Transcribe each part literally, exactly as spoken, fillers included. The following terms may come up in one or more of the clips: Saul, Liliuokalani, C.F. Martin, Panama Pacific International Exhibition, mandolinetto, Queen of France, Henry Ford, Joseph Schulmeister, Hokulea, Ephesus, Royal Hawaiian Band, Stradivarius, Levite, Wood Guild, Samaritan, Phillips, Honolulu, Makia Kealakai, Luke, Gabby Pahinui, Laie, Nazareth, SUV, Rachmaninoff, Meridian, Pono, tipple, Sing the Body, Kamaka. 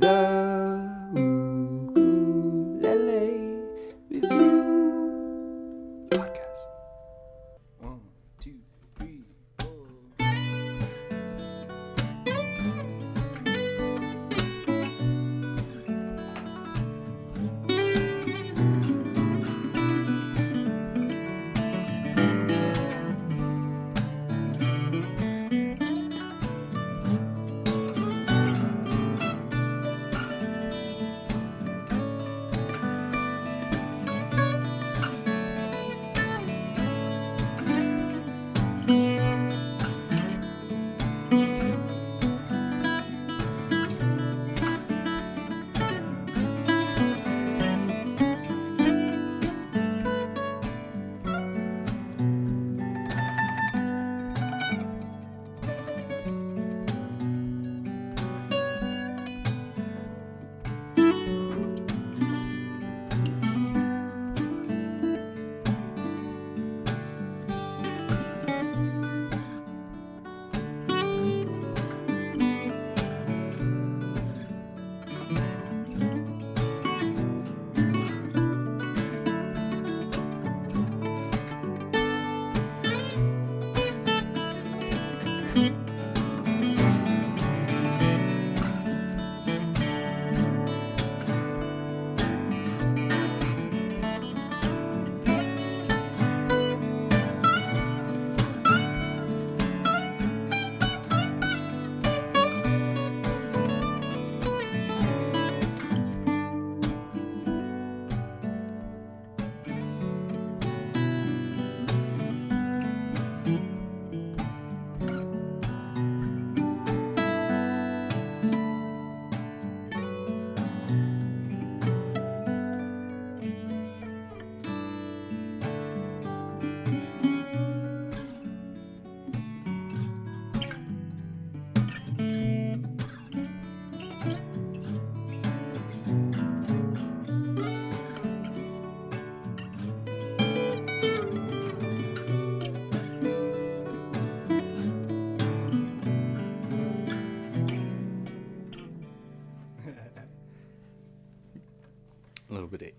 The Ukulele Review Podcast. One, two, three, four.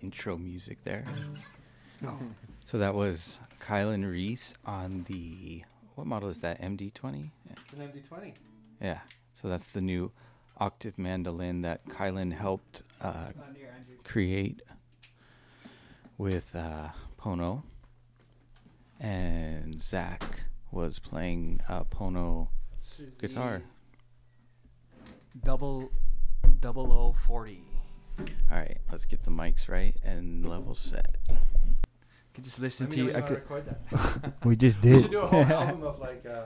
Intro music there. Oh. So that was Kilin Reece on the, what model is that, M D twenty? It's an M D twenty. Yeah, so that's the new octave mandolin that Kilin helped uh, create with uh, Pono. And Zach was playing uh, Pono guitar. Double, double O forty. All right, let's get the mics right and level set. I could just listen Let to you. I could record that. We just did. We should do a whole album of like uh,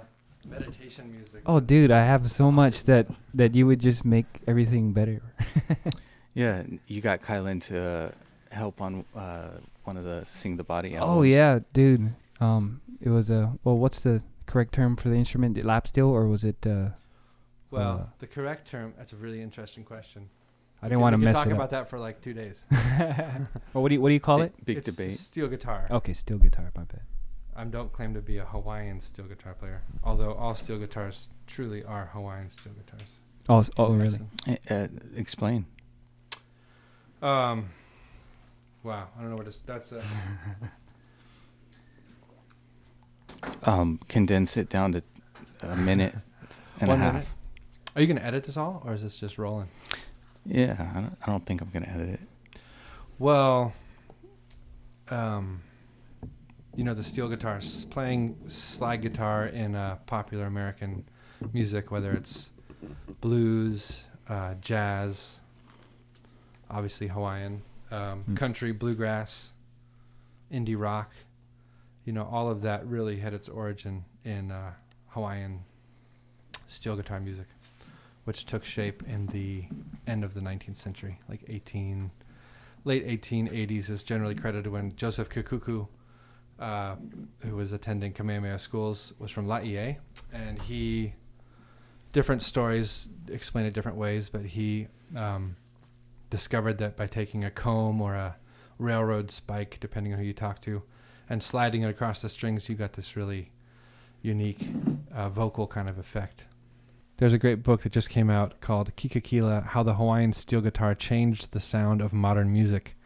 meditation music. Oh, dude, I have so much that, that you would just make everything better. Yeah, you got Kylan to uh, help on uh, one of the Sing the Body albums. Oh yeah, dude. Um, it was a well. What's the correct term for the instrument? Lap steel, or was it? Uh, well, uh, the correct term. That's a really interesting question. I didn't want to mess it up. We could talk about that for like two days. Well, what do you what do you call it? Big it's debate. Steel guitar. Okay, steel guitar. My bad. I don't claim to be a Hawaiian steel guitar player, although all steel guitars truly are Hawaiian steel guitars. Oh, oh really? Uh, explain. Um, wow, I don't know what it's, that's. Uh, um, condense it down to a minute and One a half. Minute? Are you going to edit this all, or is this just rolling? Yeah, I don't, I don't think I'm going to edit it. Well, um, you know, the steel guitar, s- playing slide guitar in uh, popular American music, whether it's blues, uh, jazz, obviously Hawaiian, um, mm. country, bluegrass, indie rock, you know, all of that really had its origin in uh, Hawaiian steel guitar music, which took shape in the end of the nineteenth century, like eighteen, late eighteen eighties is generally credited when Joseph Kekuku, uh, who was attending Kamehameha schools, was from Laie, and he, different stories explain it different ways, but he um, discovered that by taking a comb or a railroad spike, depending on who you talk to, and sliding it across the strings, you got this really unique uh, vocal kind of effect. There's a great book that just came out called Kika Kila, How the Hawaiian Steel Guitar Changed the Sound of Modern Music.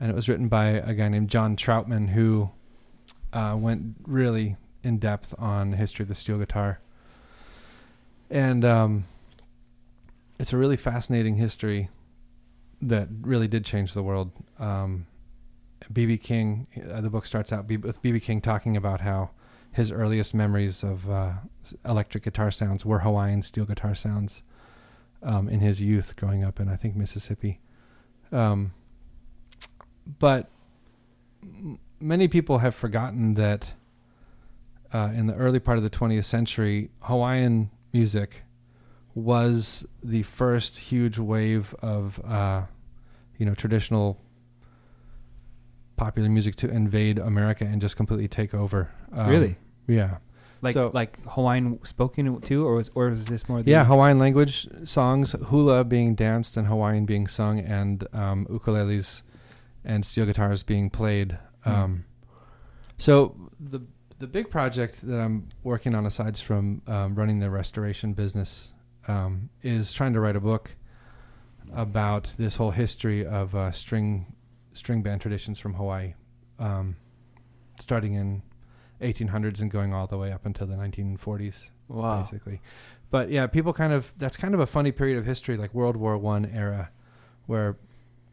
And it was written by a guy named John Troutman, who uh, went really in depth on the history of the steel guitar. And um, it's a really fascinating history that really did change the world. Um, B B. King, uh, the book starts out with B B. King talking about how his earliest memories of uh, electric guitar sounds were Hawaiian steel guitar sounds um, in his youth growing up in, I think, Mississippi. Um, but m- many people have forgotten that uh, in the early part of the twentieth century, Hawaiian music was the first huge wave of, uh, you know, traditional popular music to invade America and just completely take over. Um, really? Yeah. Like so, like Hawaiian spoken too, or was or was this more? The yeah, Hawaiian language songs, hula being danced and Hawaiian being sung, and um, ukuleles and steel guitars being played. Um, mm. So the the big project that I'm working on, aside from um, running the restoration business, um, is trying to write a book about this whole history of uh, string string band traditions from Hawaii, um, starting in eighteen hundreds and going all the way up until the nineteen forties, wow. basically. But yeah, people kind of, that's kind of a funny period of history, like World War One era, where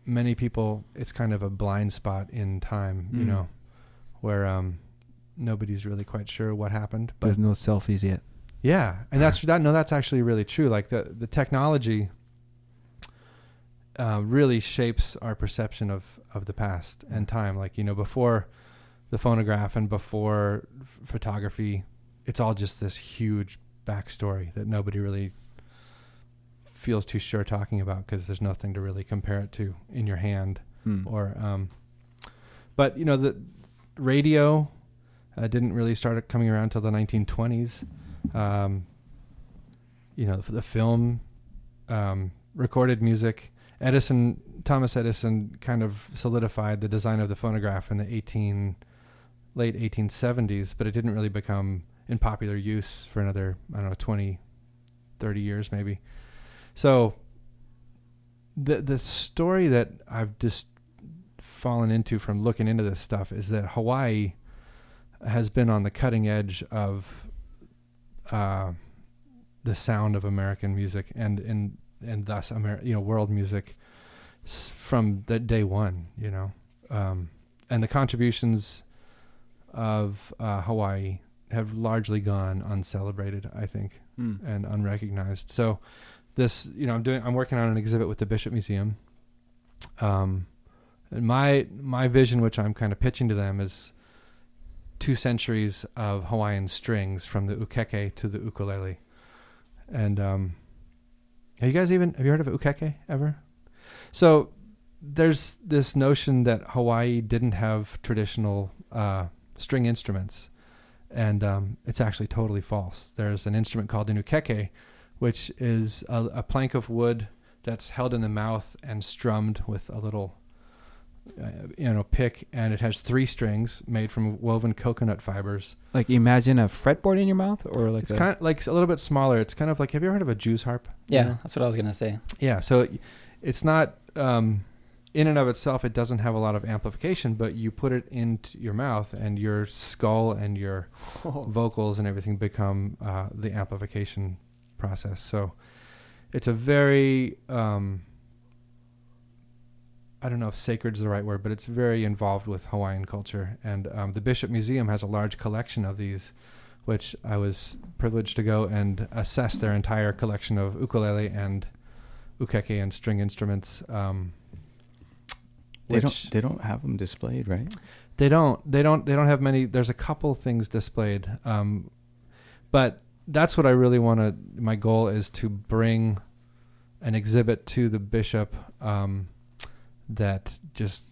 many people, it's kind of a blind spot in time, mm. you know, where um, nobody's really quite sure what happened. But there's no selfies yet. Yeah. And that's, that, no, that's actually really true. Like the, the technology uh, really shapes our perception of, of the past and time. Like, you know, before the phonograph and before f- photography, it's all just this huge backstory that nobody really feels too sure talking about because there's nothing to really compare it to in your hand. Hmm. Or, um, but you know, the radio uh, didn't really start coming around till the nineteen twenties. Um, you know, the, the film, um, recorded music. Edison, Thomas Edison, kind of solidified the design of the phonograph in the eighteen. late eighteen seventies, but it didn't really become in popular use for another, I don't know, twenty, thirty years maybe. So the the story that I've just fallen into from looking into this stuff is that Hawaii has been on the cutting edge of uh, the sound of American music and, and, and thus, Ameri- you know, world music s- from the day one, you know. Um, and the contributions of uh, Hawaii have largely gone uncelebrated, I think, mm. and unrecognized. So this, you know, I'm doing, I'm working on an exhibit with the Bishop Museum. Um, and my, my vision, which I'm kind of pitching to them, is two centuries of Hawaiian strings from the ukeke to the ukulele. And, um, have you guys even, have you heard of ukeke ever? So there's this notion that Hawaii didn't have traditional, uh, string instruments, and um, it's actually totally false. There's an instrument called the nukeke, which is a, a plank of wood that's held in the mouth and strummed with a little uh, you know pick, and it has three strings made from woven coconut fibers. Like, imagine a fretboard in your mouth, or like it's a kind of like a little bit smaller. It's kind of like, have you ever heard of a Jew's harp? Yeah, you know? That's what I was gonna say. Yeah, so it, it's not um in and of itself, it doesn't have a lot of amplification, but you put it into your mouth and your skull and your oh. vocals and everything become uh, the amplification process. So it's a very, um, I don't know if sacred is the right word, but it's very involved with Hawaiian culture. And um, the Bishop Museum has a large collection of these, which I was privileged to go and assess their entire collection of ukulele and ukeke and string instruments. Um, They don't. They don't have them displayed, right? They don't. They don't. They don't have many. There's a couple things displayed, um, but that's what I really want to. My goal is to bring an exhibit to the Bishop um, that just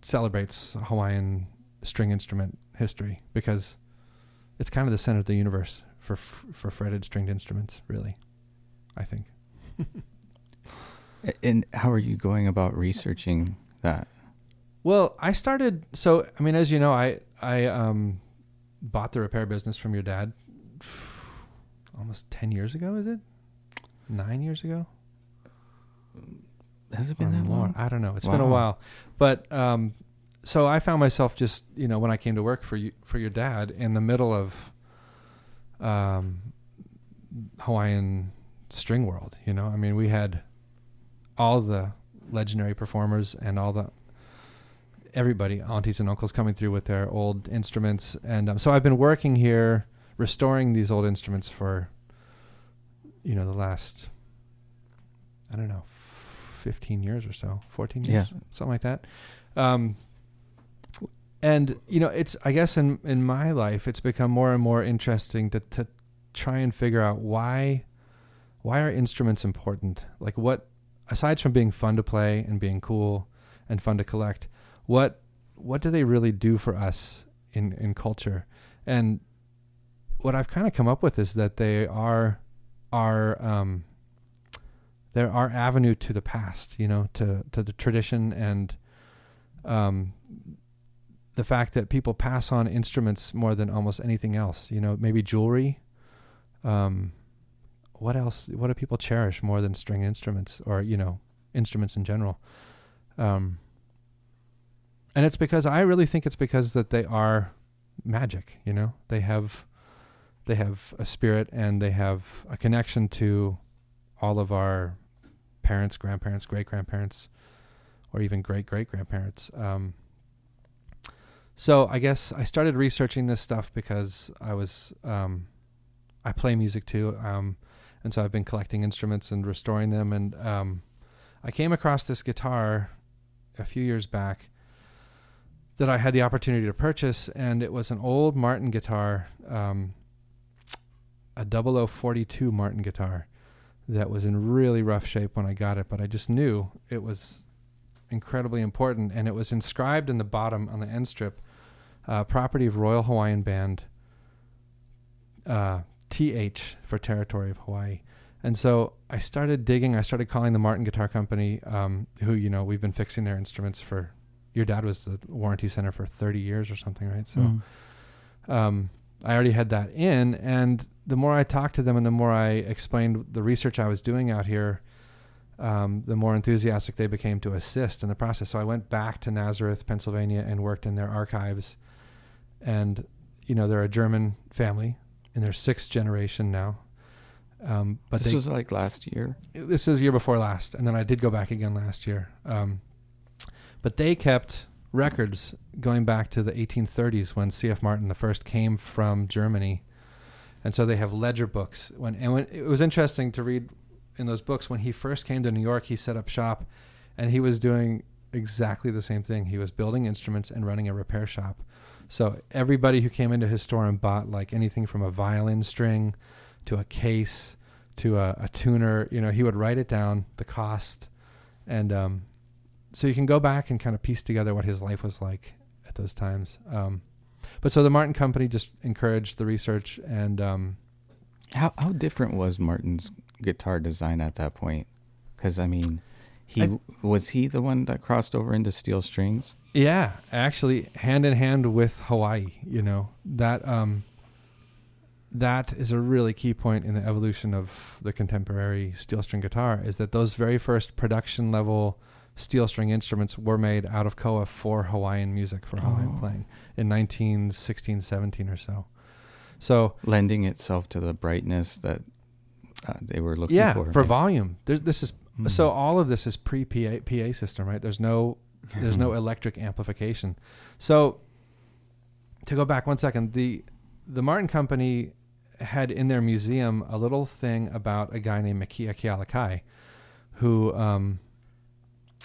celebrates Hawaiian string instrument history, because it's kind of the center of the universe for f- for fretted stringed instruments, really, I think. And how are you going about researching that? Well, I started, so, I mean, as you know, I, I, um, bought the repair business from your dad almost ten years ago, is it? Nine years ago? Has it been or that more? long? I don't know. It's wow. been a while. But um, so I found myself just, you know, when I came to work for you, for your dad, in the middle of um, Hawaiian string world, you know? I mean, we had all the legendary performers and all the everybody, aunties and uncles coming through with their old instruments. And um, so I've been working here restoring these old instruments for, you know, the last, I don't know, fifteen years or so, fourteen years, yeah. something like that. Um, and, you know, it's, I guess in, in my life, it's become more and more interesting to, to try and figure out why, why are instruments important? Like what, aside from being fun to play and being cool and fun to collect, what, what do they really do for us in, in culture? And what I've kind of come up with is that they are, are, um, they're our avenue to the past, you know, to, to the tradition and, um, the fact that people pass on instruments more than almost anything else, you know, maybe jewelry. Um, what else, what do people cherish more than string instruments or, you know, instruments in general? Um, and it's because, I really think it's because that they are magic, you know, they have, they have a spirit and they have a connection to all of our parents, grandparents, great-grandparents, or even great-great-grandparents. Um, so I guess I started researching this stuff because I was, um, I play music too. Um, and so I've been collecting instruments and restoring them. And, um, I came across this guitar a few years back that I had the opportunity to purchase. And it was an old Martin guitar, um, a double oh forty-two Martin guitar that was in really rough shape when I got it, but I just knew it was incredibly important. And it was inscribed in the bottom on the end strip, uh, property of Royal Hawaiian Band, uh, T H for Territory of Hawaii. And so I started digging, I started calling the Martin Guitar Company, um, who, you know, we've been fixing their instruments for, your dad was the warranty center for thirty years or something, right? So, mm. um, I already had that in, and the more I talked to them and the more I explained the research I was doing out here, um, the more enthusiastic they became to assist in the process. So I went back to Nazareth, Pennsylvania, and worked in their archives. And, you know, they're a German family in their sixth generation now. Um, but this they, was like last year. This is year before last. And then I did go back again last year. Um, but they kept records going back to the eighteen thirties when C F. Martin the first came from Germany. And so they have ledger books. When and when it was interesting to read in those books, when he first came to New York, he set up shop and he was doing exactly the same thing. He was building instruments and running a repair shop. So everybody who came into his store and bought like anything from a violin string to a case to a, a tuner, you know, he would write it down, the cost. And um, so you can go back and kind of piece together what his life was like at those times. Um, But so the Martin Company just encouraged the research and... Um, how how different was Martin's guitar design at that point? Because, I mean, he I, was he the one that crossed over into steel strings? Yeah, actually, hand in hand with Hawaii, you know. That um, that is a really key point in the evolution of the contemporary steel string guitar, is that those very first production-level steel string instruments were made out of koa for Hawaiian music, for Hawaiian oh. playing in nineteen sixteen, seventeen or so. So lending itself to the brightness that uh, they were looking yeah, for. Yeah, for volume. There's, this is mm. so all of this is pre P A system, right? There's no there's no electric amplification. So to go back one second, the the Martin Company had in their museum a little thing about a guy named Makia Kealakai, who um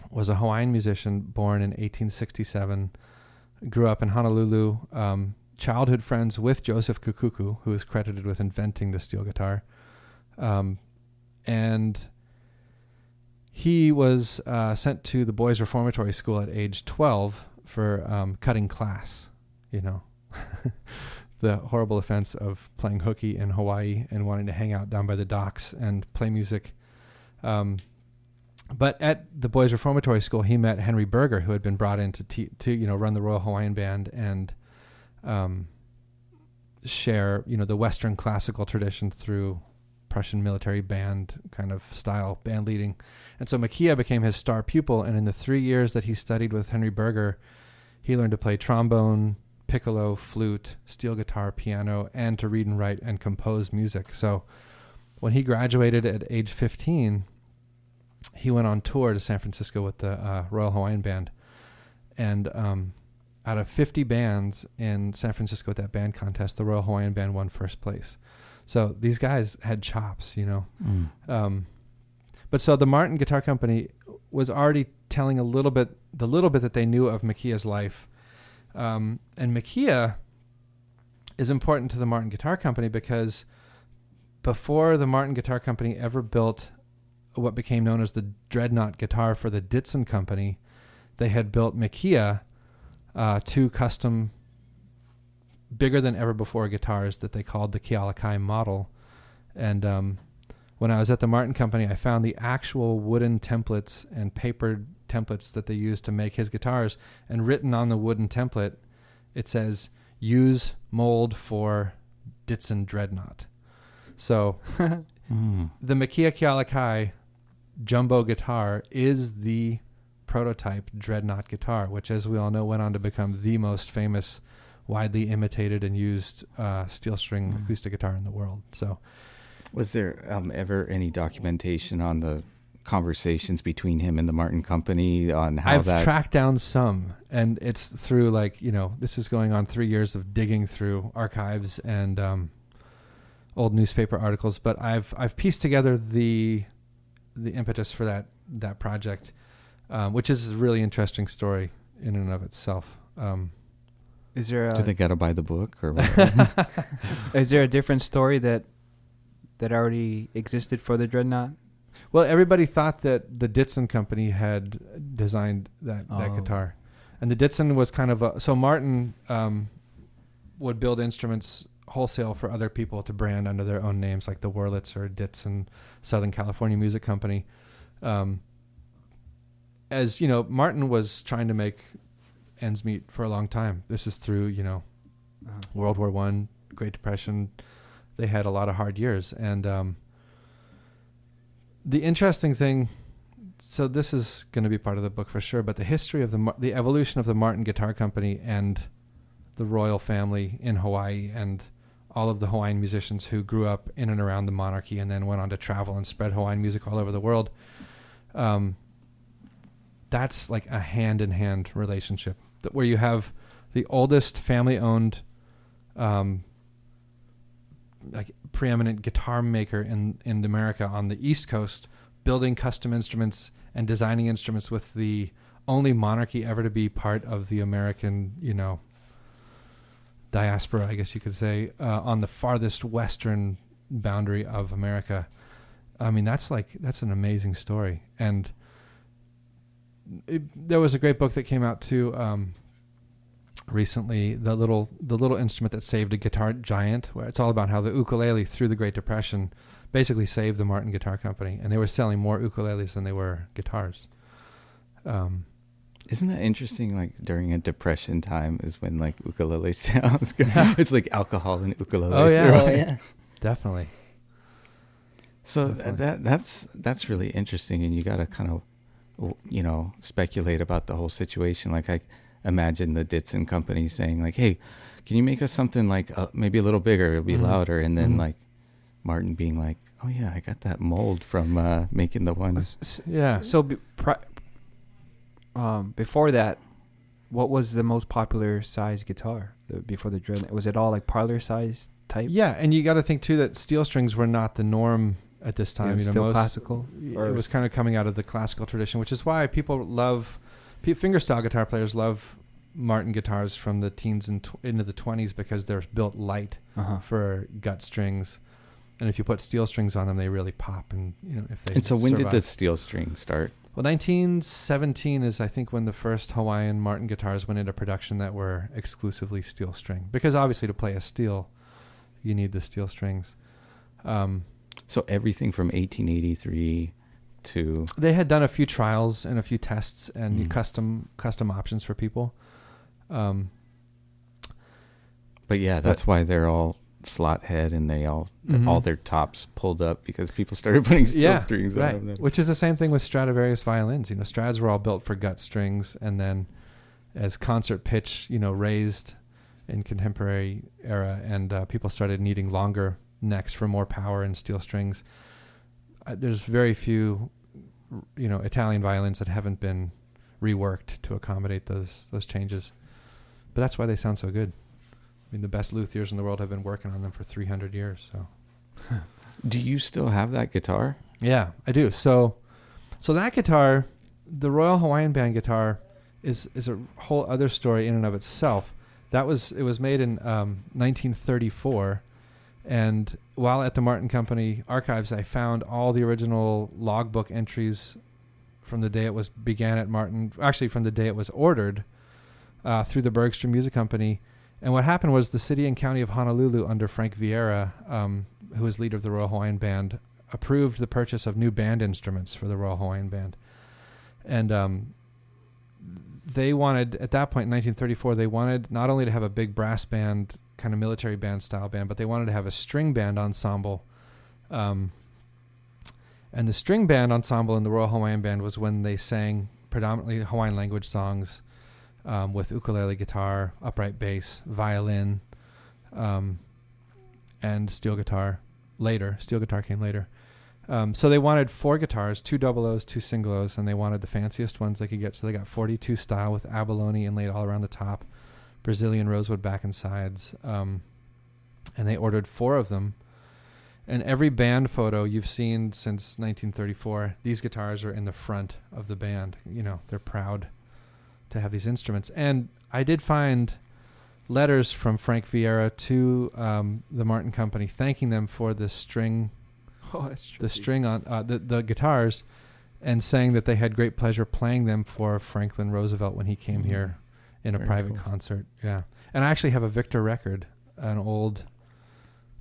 was a Hawaiian musician born in eighteen sixty-seven, grew up in Honolulu, um, childhood friends with Joseph Kekuku, who is credited with inventing the steel guitar. Um, and he was uh, sent to the boys' reformatory school at age twelve for um, cutting class, you know, the horrible offense of playing hooky in Hawaii and wanting to hang out down by the docks and play music. Um, But at the boys' reformatory school, he met Henry Berger, who had been brought in to te- to you know run the Royal Hawaiian Band and um, share you know the Western classical tradition through Prussian military band kind of style, band leading. And so Makia became his star pupil, and in the three years that he studied with Henry Berger, he learned to play trombone, piccolo, flute, steel guitar, piano, and to read and write and compose music. So when he graduated at age fifteen, he went on tour to San Francisco with the uh, Royal Hawaiian Band. And um, out of fifty bands in San Francisco at that band contest, the Royal Hawaiian Band won first place. So these guys had chops, you know. Mm. Um, but so the Martin Guitar Company was already telling a little bit, the little bit that they knew of Makia's life. Um, and Makia is important to the Martin Guitar Company because before the Martin Guitar Company ever built what became known as the Dreadnought guitar for the Ditson Company, they had built Makia uh, two custom, bigger than ever before guitars that they called the Kealakai model. And um, when I was at the Martin Company, I found the actual wooden templates and papered templates that they used to make his guitars. And written on the wooden template, it says, use mold for Ditson Dreadnought. So mm. the Makia Kealakai jumbo guitar is the prototype Dreadnought guitar, which, as we all know, went on to become the most famous, widely imitated and used uh, steel string mm. acoustic guitar in the world. So, was there um, ever any documentation on the conversations between him and the Martin Company on how I've that... tracked down some, and it's through, like, you know, this is going on three years of digging through archives and um, old newspaper articles, but I've I've pieced together the the impetus for that that project. Um, which is a really interesting story in and of itself. Um, is there? A, do they got to buy the book, or what? Is there a different story that that already existed for the Dreadnought? Well, everybody thought that the Ditson Company had designed that, oh. that guitar, and the Ditson was kind of a, so Martin um, would build instruments wholesale for other people to brand under their own names, like the Wurlitzer, Ditson, Southern California Music Company. Um, As you know, Martin was trying to make ends meet for a long time. This is through, you know, uh-huh. World War One, Great Depression. They had a lot of hard years. And um, the interesting thing, so this is going to be part of the book for sure, but the history of the the evolution of the Martin Guitar Company and the royal family in Hawaii and all of the Hawaiian musicians who grew up in and around the monarchy and then went on to travel and spread Hawaiian music all over the world. Um, that's like a hand-in-hand relationship that where you have the oldest family-owned um, like preeminent guitar maker in, in America on the East Coast building custom instruments and designing instruments with the only monarchy ever to be part of the American, you know, diaspora, I guess you could say, uh, on the farthest western boundary of America. I mean, that's like, that's an amazing story. And It, there was a great book that came out too um, recently, the little the little instrument that saved a guitar giant, where it's all about how the ukulele through the Great Depression basically saved the Martin Guitar Company, and they were selling more ukuleles than they were guitars. Um, Isn't that interesting? Like during a depression time is when like ukulele sounds good. It's like alcohol and ukuleles. Oh yeah, right? Oh, yeah. Definitely. So Definitely. that that's that's really interesting, and you got to kind of, you know, speculate about the whole situation. Like I imagine the Ditson Company saying like, hey, can you make us something like uh, maybe a little bigger, it'll be mm-hmm. louder. And then mm-hmm. like Martin being like, oh yeah, I got that mold from uh, making the one. Yeah. So be, pri- um, before that, what was the most popular size guitar the, before the Dreadnought? Was it all like parlor size type? Yeah. And you got to think too that steel strings were not the norm at this time. Yeah, you know, still most, classical? Or it was kind of coming out of the classical tradition, which is why people love, p- fingerstyle guitar players love Martin guitars from the teens and tw- into the twenties because they're built light uh-huh. for gut strings. And if you put steel strings on them, they really pop. And, you know, if they And so when survive. did the steel string start? Well, nineteen seventeen is, I think, when the first Hawaiian Martin guitars went into production that were exclusively steel string. Because obviously to play a steel, you need the steel strings. Um, So everything from eighteen eighty-three to... They had done a few trials and a few tests and mm. custom custom options for people. Um, but yeah, that's but, why they're all slot head, and they all mm-hmm. all their tops pulled up because people started putting steel yeah, strings right. on them. Which is the same thing with Stradivarius violins. You know, Strads were all built for gut strings, and then as concert pitch, you know, raised in contemporary era, and uh, people started needing longer necks for more power and steel strings. Uh, there's very few, you know, Italian violins that haven't been reworked to accommodate those those changes. But that's why they sound so good. I mean, the best luthiers in the world have been working on them for three hundred years. So, do you still have that guitar? Yeah, I do. So, so that guitar, the Royal Hawaiian Band guitar, is is a whole other story in and of itself. That was it was made in um, nineteen thirty-four, and while at the Martin Company archives, I found all the original logbook entries from the day it was began at Martin. Actually, from the day it was ordered uh, through the Bergstrom Music Company. And what happened was the city and county of Honolulu under Frank Vieira, um, who was leader of the Royal Hawaiian Band, approved the purchase of new band instruments for the Royal Hawaiian Band. And um, they wanted, at that point in nineteen thirty-four, they wanted not only to have a big brass band, kind of military band style band, but they wanted to have a string band ensemble. Um, and the string band ensemble in the Royal Hawaiian Band was when they sang predominantly Hawaiian language songs, Um, with ukulele guitar, upright bass, violin, um, and steel guitar later. Steel guitar came later. Um, so they wanted four guitars, two double O's, two single O's, and they wanted the fanciest ones they could get. So they got forty-two style with abalone inlaid all around the top, Brazilian rosewood back and sides. Um, and they ordered four of them. And every band photo you've seen since nineteen thirty-four, these guitars are in the front of the band. You know, they're proud to have these instruments. And I did find letters from Frank Vieira to um, the Martin Company thanking them for the string, oh, that's the string on uh, the the guitars, and saying that they had great pleasure playing them for Franklin Roosevelt when he came mm-hmm. here in a Very private cool. concert. Yeah, and I actually have a Victor record, an old,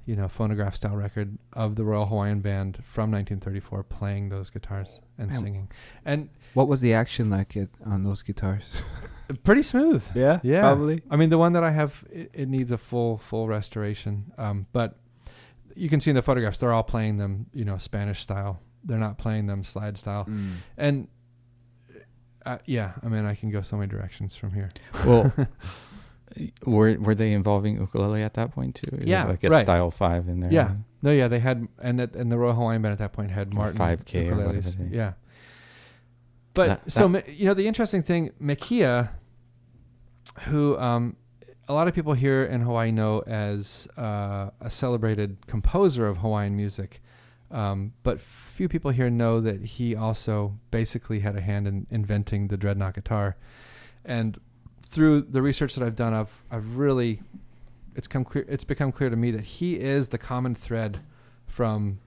you know, phonograph style record of the Royal Hawaiian Band from nineteen thirty-four playing those guitars and Man. singing. And what was the action like it, on those guitars? Pretty smooth. Yeah, yeah. Probably. I mean, the one that I have, it, it needs a full, full restoration. Um, but you can see in the photographs, they're all playing them, you know, Spanish style. They're not playing them slide style. Mm. And uh, yeah, I mean, I can go so many directions from here. Well, Were were they involving ukulele at that point too? Is yeah, like a right. style five in there. Yeah, no, yeah, they had, and that, and the Royal Hawaiian Band at that point had Martin five K ukuleles. Yeah, but that, that. so you know the interesting thing, Makia, who um, a lot of people here in Hawaii know as uh, a celebrated composer of Hawaiian music, um, but few people here know that he also basically had a hand in inventing the dreadnought guitar, and through the research that I've done, I've, I've really, it's come clear, it's become clear to me that he is the common thread from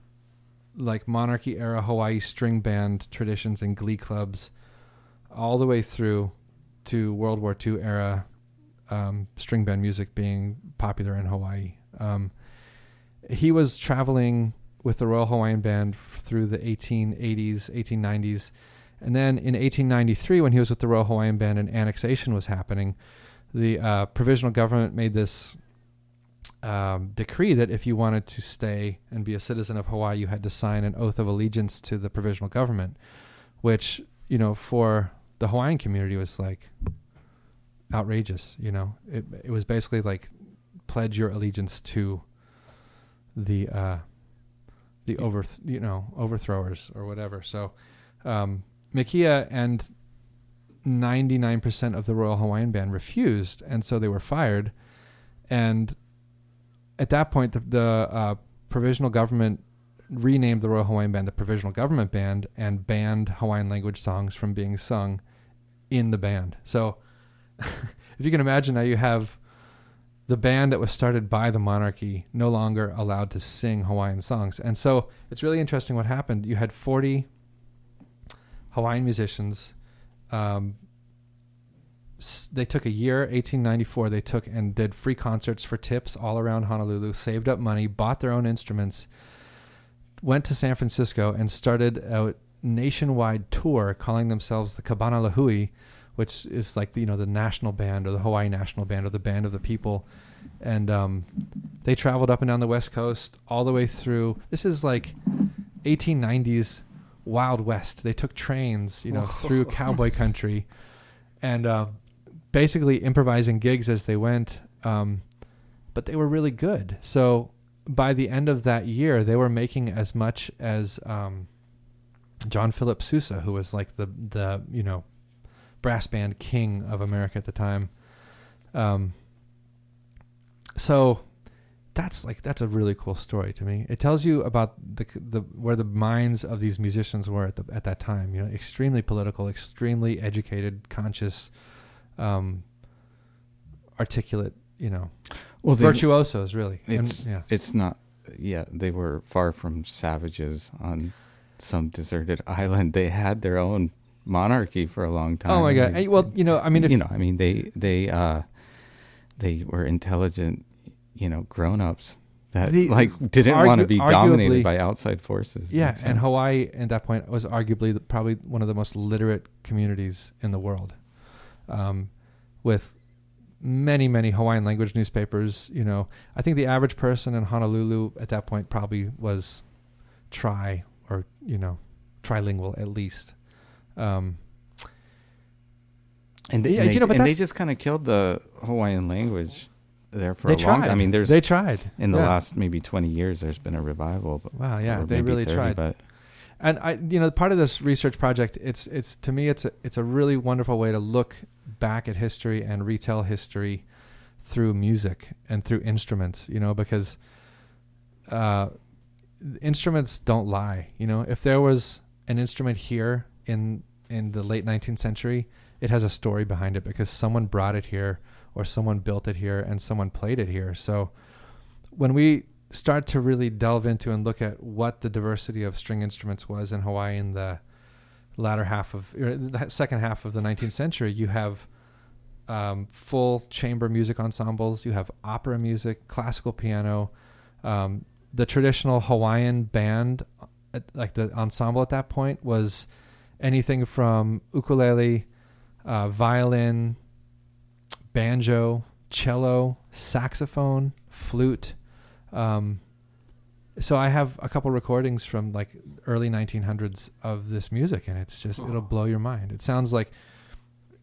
like monarchy era Hawaii string band traditions and glee clubs all the way through to World War Two era um, string band music being popular in Hawaii. Um, he was traveling with the Royal Hawaiian Band through the eighteen eighties, eighteen nineties. And then in eighteen ninety-three, when he was with the Royal Hawaiian Band and annexation was happening, the uh, provisional government made this um, decree that if you wanted to stay and be a citizen of Hawaii, you had to sign an oath of allegiance to the provisional government, which, you know, for the Hawaiian community was like outrageous. You know, it it was basically like pledge your allegiance to the uh, the over you know overthrowers or whatever. So. Um, Makia and ninety-nine percent of the Royal Hawaiian Band refused, and so they were fired. And at that point, the, the uh, provisional government renamed the Royal Hawaiian Band the Provisional Government Band and banned Hawaiian language songs from being sung in the band. So if you can imagine, now you have the band that was started by the monarchy no longer allowed to sing Hawaiian songs. And so it's really interesting what happened. You had forty Hawaiian musicians. Um, s- they took a year, eighteen ninety-four, they took and did free concerts for tips all around Honolulu, saved up money, bought their own instruments, went to San Francisco and started a nationwide tour calling themselves the Kabana Lahui, which is like the, you know, the national band or the Hawaii National Band or the Band of the People. And um, they traveled up and down the West Coast all the way through. This is like eighteen nineties Wild West. They took trains, you know, Whoa. through cowboy country and uh, basically improvising gigs as they went. Um, but they were really good. So by the end of that year, they were making as much as um, John Philip Sousa, who was like the, the, you know, brass band king of America at the time. Um, so that's like, that's a really cool story to me. It tells you about the, the, where the minds of these musicians were at the, at that time, you know, extremely political, extremely educated, conscious, um, articulate, you know, well, they, virtuosos really. It's, and, yeah. it's not, yeah, they were far from savages on some deserted island. They had their own monarchy for a long time. Oh my God. Like, well, you know, I mean, if, you know, I mean, they, they, uh, they were intelligent, you know, grown-ups that the, like didn't argu- want to be dominated by outside forces. Yeah, and Hawaii at that point was arguably the, probably one of the most literate communities in the world, um, with many, many Hawaiian language newspapers. You know, I think the average person in Honolulu at that point probably was tri or, you know, trilingual at least. Um, and they, yeah, and they, you know, but and they just kind of killed the Hawaiian language there for they a tried. long time. I mean, there's they tried in the yeah. last maybe twenty years. There's been a revival. But, wow, yeah, they really thirty, tried. But. And I, you know, part of this research project, it's it's to me, it's a, it's a really wonderful way to look back at history and retell history through music and through instruments. You know, because uh, instruments don't lie. You know, if there was an instrument here in in the late nineteenth century, it has a story behind it because someone brought it here or someone built it here and someone played it here. So when we start to really delve into and look at what the diversity of string instruments was in Hawaii in the latter half of or the second half of the nineteenth century, you have um, full chamber music ensembles, you have opera music, classical piano, um, the traditional Hawaiian band, like the ensemble at that point was anything from ukulele, Uh, violin, banjo, cello, saxophone, flute. Um, so I have a couple recordings from like early nineteen hundreds of this music, and it's just, oh. it'll blow your mind. It sounds like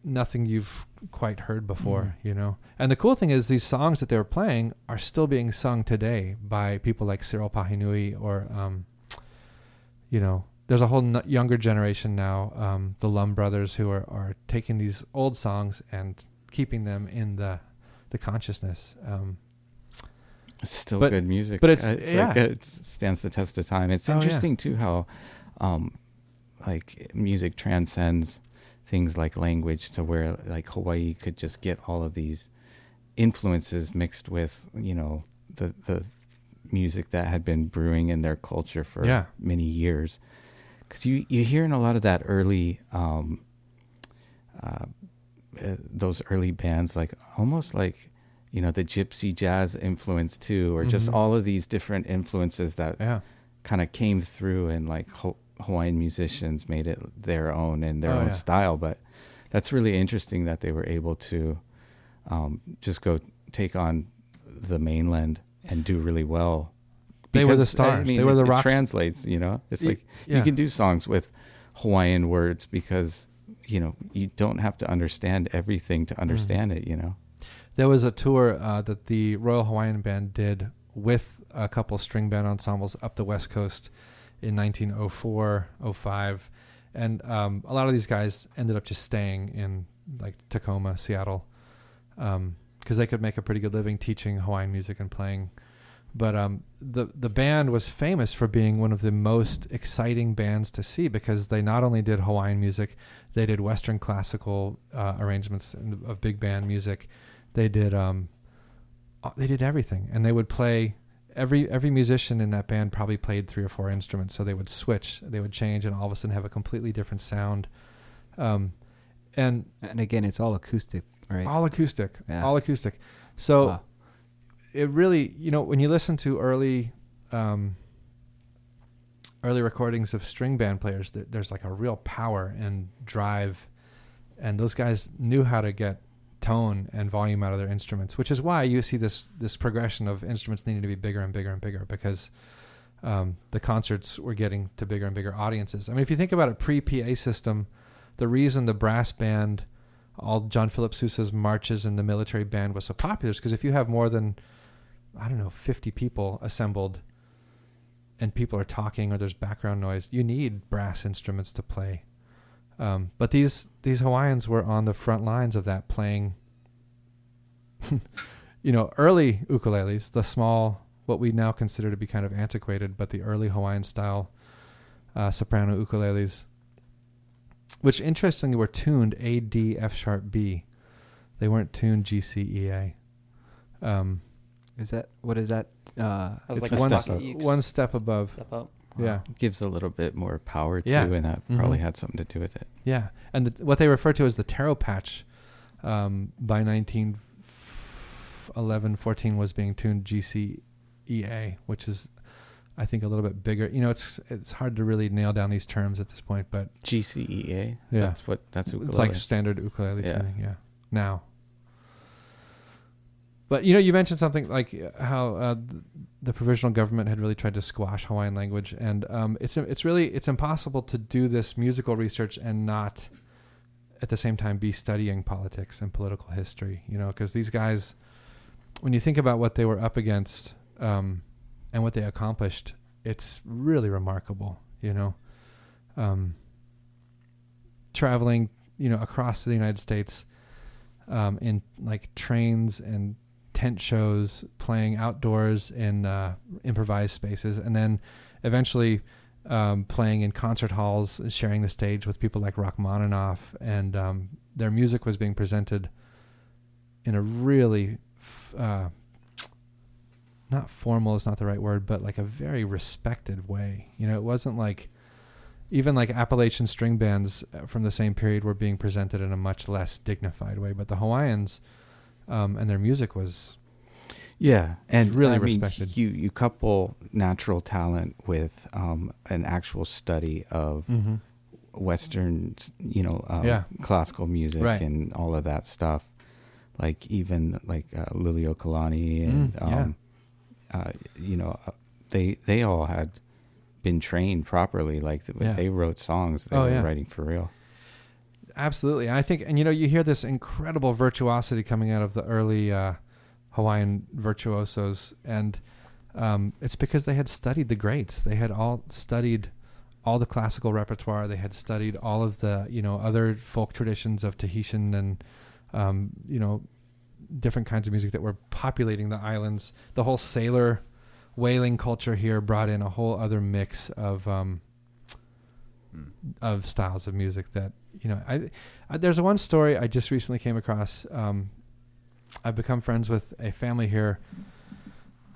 nothing you've quite heard before, mm. you know? And the cool thing is these songs that they were playing are still being sung today by people like Cyril Pahinui or, um, you know, there's a whole n- younger generation now, um, the Lum brothers, who are, are taking these old songs and keeping them in the the consciousness. Um, it's still but, good music. But it's, uh, it's yeah. like a, it stands the test of time. It's oh, interesting, yeah. too, how um, like music transcends things like language to where like Hawaii could just get all of these influences mixed with, you know, the, the music that had been brewing in their culture for yeah. many years. Because you, you hear in a lot of that early, um, uh, uh, those early bands, like almost like, you know, the gypsy jazz influence too, or mm-hmm. just all of these different influences that yeah. kind of came through and like Ho- Hawaiian musicians made it their own and their oh, own yeah. style. But that's really interesting that they were able to um, just go take on the mainland and do really well. Because, they were the stars. I mean, they were the rock. It translates, you know. It's like yeah. you can do songs with Hawaiian words because, you know, you don't have to understand everything to understand mm. it, you know. There was a tour uh, that the Royal Hawaiian Band did with a couple string band ensembles up the West Coast in nineteen oh four, oh five. And um, a lot of these guys ended up just staying in, like, Tacoma, Seattle, because um, they could make a pretty good living teaching Hawaiian music and playing. But um, the the band was famous for being one of the most exciting bands to see because they not only did Hawaiian music, they did Western classical uh, arrangements of big band music. They did um, they did everything, and they would play every every musician in that band probably played three or four instruments. So they would switch, they would change, and all of a sudden have a completely different sound. Um, and and again, it's all acoustic, right? All acoustic, yeah. all acoustic. So. Wow. It really, you know, when you listen to early um, early recordings of string band players, th- there's like a real power and drive. And those guys knew how to get tone and volume out of their instruments, which is why you see this this progression of instruments needing to be bigger and bigger and bigger, because um, the concerts were getting to bigger and bigger audiences. I mean, if you think about it, pre-P A system, the reason the brass band, all John Philip Sousa's marches and the military band was so popular is because if you have more than, I don't know, fifty people assembled and people are talking or there's background noise, you need brass instruments to play. Um, but these, these Hawaiians were on the front lines of that, playing, you know, early ukuleles, the small, what we now consider to be kind of antiquated, but the early Hawaiian style uh, soprano ukuleles, which interestingly were tuned A, D, F sharp, B. They weren't tuned G, C, E, A. Um, is that, what is that? Uh, it's like one, step, one step above. Step up. Yeah, it gives a little bit more power too, yeah. and that probably mm-hmm. had something to do with it. Yeah, and the, what they refer to as the taro patch um, by nineteen eleven, fourteen was being tuned G C E A, which is, I think, a little bit bigger. You know, it's it's hard to really nail down these terms at this point, but G C E A. Yeah, that's what that's ukulele. It's like standard ukulele yeah. tuning. Yeah, now. But, you know, you mentioned something like how uh, the provisional government had really tried to squash Hawaiian language. And um, it's it's really, it's impossible to do this musical research and not at the same time be studying politics and political history, you know, because these guys, when you think about what they were up against um, and what they accomplished, it's really remarkable, you know, um, traveling, you know, across the United States um, in like trains and tent shows, playing outdoors in uh, improvised spaces, and then eventually um, playing in concert halls, sharing the stage with people like Rachmaninoff, and um, their music was being presented in a really f- uh, not formal is not the right word, but like a very respected way. You know, it wasn't like even like Appalachian string bands from the same period were being presented in a much less dignified way, but the Hawaiians. Um, and their music was, yeah, and really I respected. Mean, you you couple natural talent with um, an actual study of mm-hmm. Western, you know, um, yeah. classical music right. and all of that stuff. Like even like uh, Liliuokalani Kalani and mm, um, yeah. uh, you know, they they all had been trained properly. Like the, yeah. they wrote songs. They oh, were yeah. writing for real. Absolutely. I think, and you know, you hear this incredible virtuosity coming out of the early uh, Hawaiian virtuosos, and um, it's because they had studied the greats. They had all studied all the classical repertoire. They had studied all of the, you know, other folk traditions of Tahitian and, um, you know, different kinds of music that were populating the islands. The whole sailor whaling culture here brought in a whole other mix of um, mm. of styles of music that, you know, I, I, there's one story I just recently came across. Um, I've become friends with a family here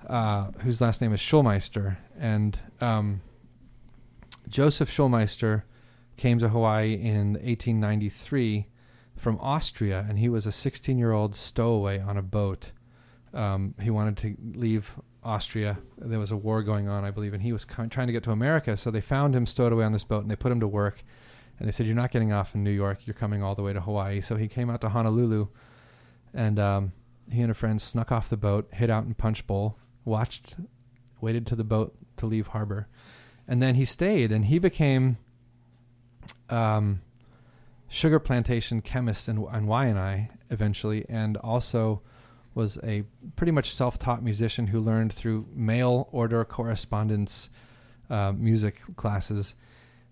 uh, whose last name is Schulmeister. And um, Joseph Schulmeister came to Hawaii in eighteen ninety-three from Austria, and he was a sixteen-year-old stowaway on a boat. Um, he wanted to leave Austria. There was a war going on, I believe, and he was con- trying to get to America. So they found him stowed away on this boat, and they put him to work. And they said, "You're not getting off in New York. You're coming all the way to Hawaii." So he came out to Honolulu, and um, he and a friend snuck off the boat, hid out in Punch Bowl, watched, waited to the boat to leave harbor. And then he stayed, and he became um, sugar plantation chemist in, in Waianae eventually, and also was a pretty much self-taught musician who learned through mail order correspondence uh, music classes.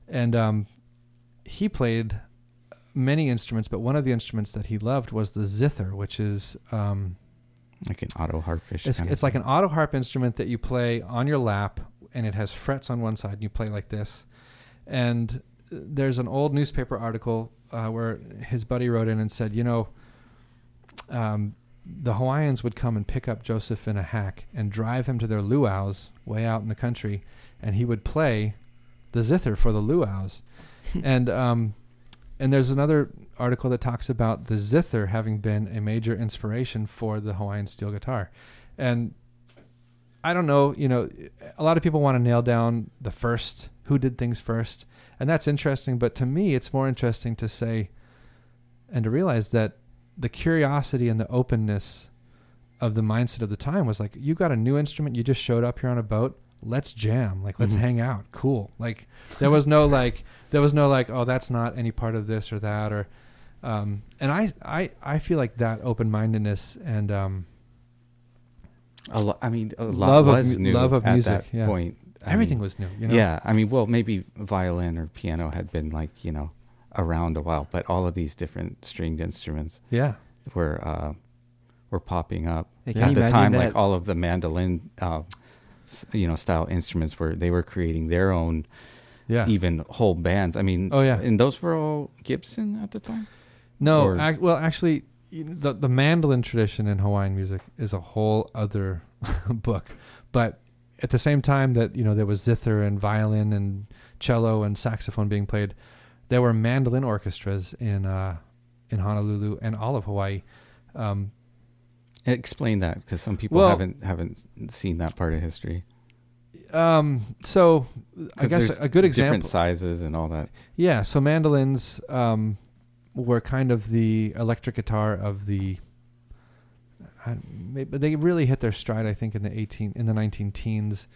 And um he played many instruments, but one of the instruments that he loved was the zither, which is um, like an auto harpish. It's, it's like an auto harp instrument that you play on your lap, and it has frets on one side, and you play like this. And there's an old newspaper article uh, where his buddy wrote in and said, you know, um, the Hawaiians would come and pick up Joseph in a hack and drive him to their luau's way out in the country, and he would play the zither for the luau's. And um, and there's another article that talks about the zither having been a major inspiration for the Hawaiian steel guitar. And I don't know, you know, a lot of people want to nail down the first, who did things first. And that's interesting. But to me, it's more interesting to say and to realize that the curiosity and the openness of the mindset of the time was like, you got a new instrument, you just showed up here on a boat, let's jam, like, let's mm-hmm. hang out, cool. Like, there was no like, there was no like, oh, that's not any part of this or that, or um and I I I feel like that open-mindedness and um a lo- I mean a lot love was of mu- new love of at music that yeah. point. I Everything mean, was new, you know? Yeah, I mean, well, maybe violin or piano had been, like, you know, around a while, but all of these different stringed instruments, yeah, were uh, were popping up hey, at the time. That? Like all of the mandolin, uh, you know, style instruments were they were creating their own, yeah, even whole bands. I mean, oh yeah, and those were all Gibson at the time. No, ac- well, actually, the the mandolin tradition in Hawaiian music is a whole other book, but. At the same time that, you know, there was zither and violin and cello and saxophone being played, there were mandolin orchestras in uh, in Honolulu and all of Hawaii. Um, Explain that, because some people well, haven't haven't seen that part of history. Um, so I guess a good example. Different sizes and all that. Yeah, so mandolins um, were kind of the electric guitar of the. I, maybe they really hit their stride, I think, in the eighteen in the nineteen teens,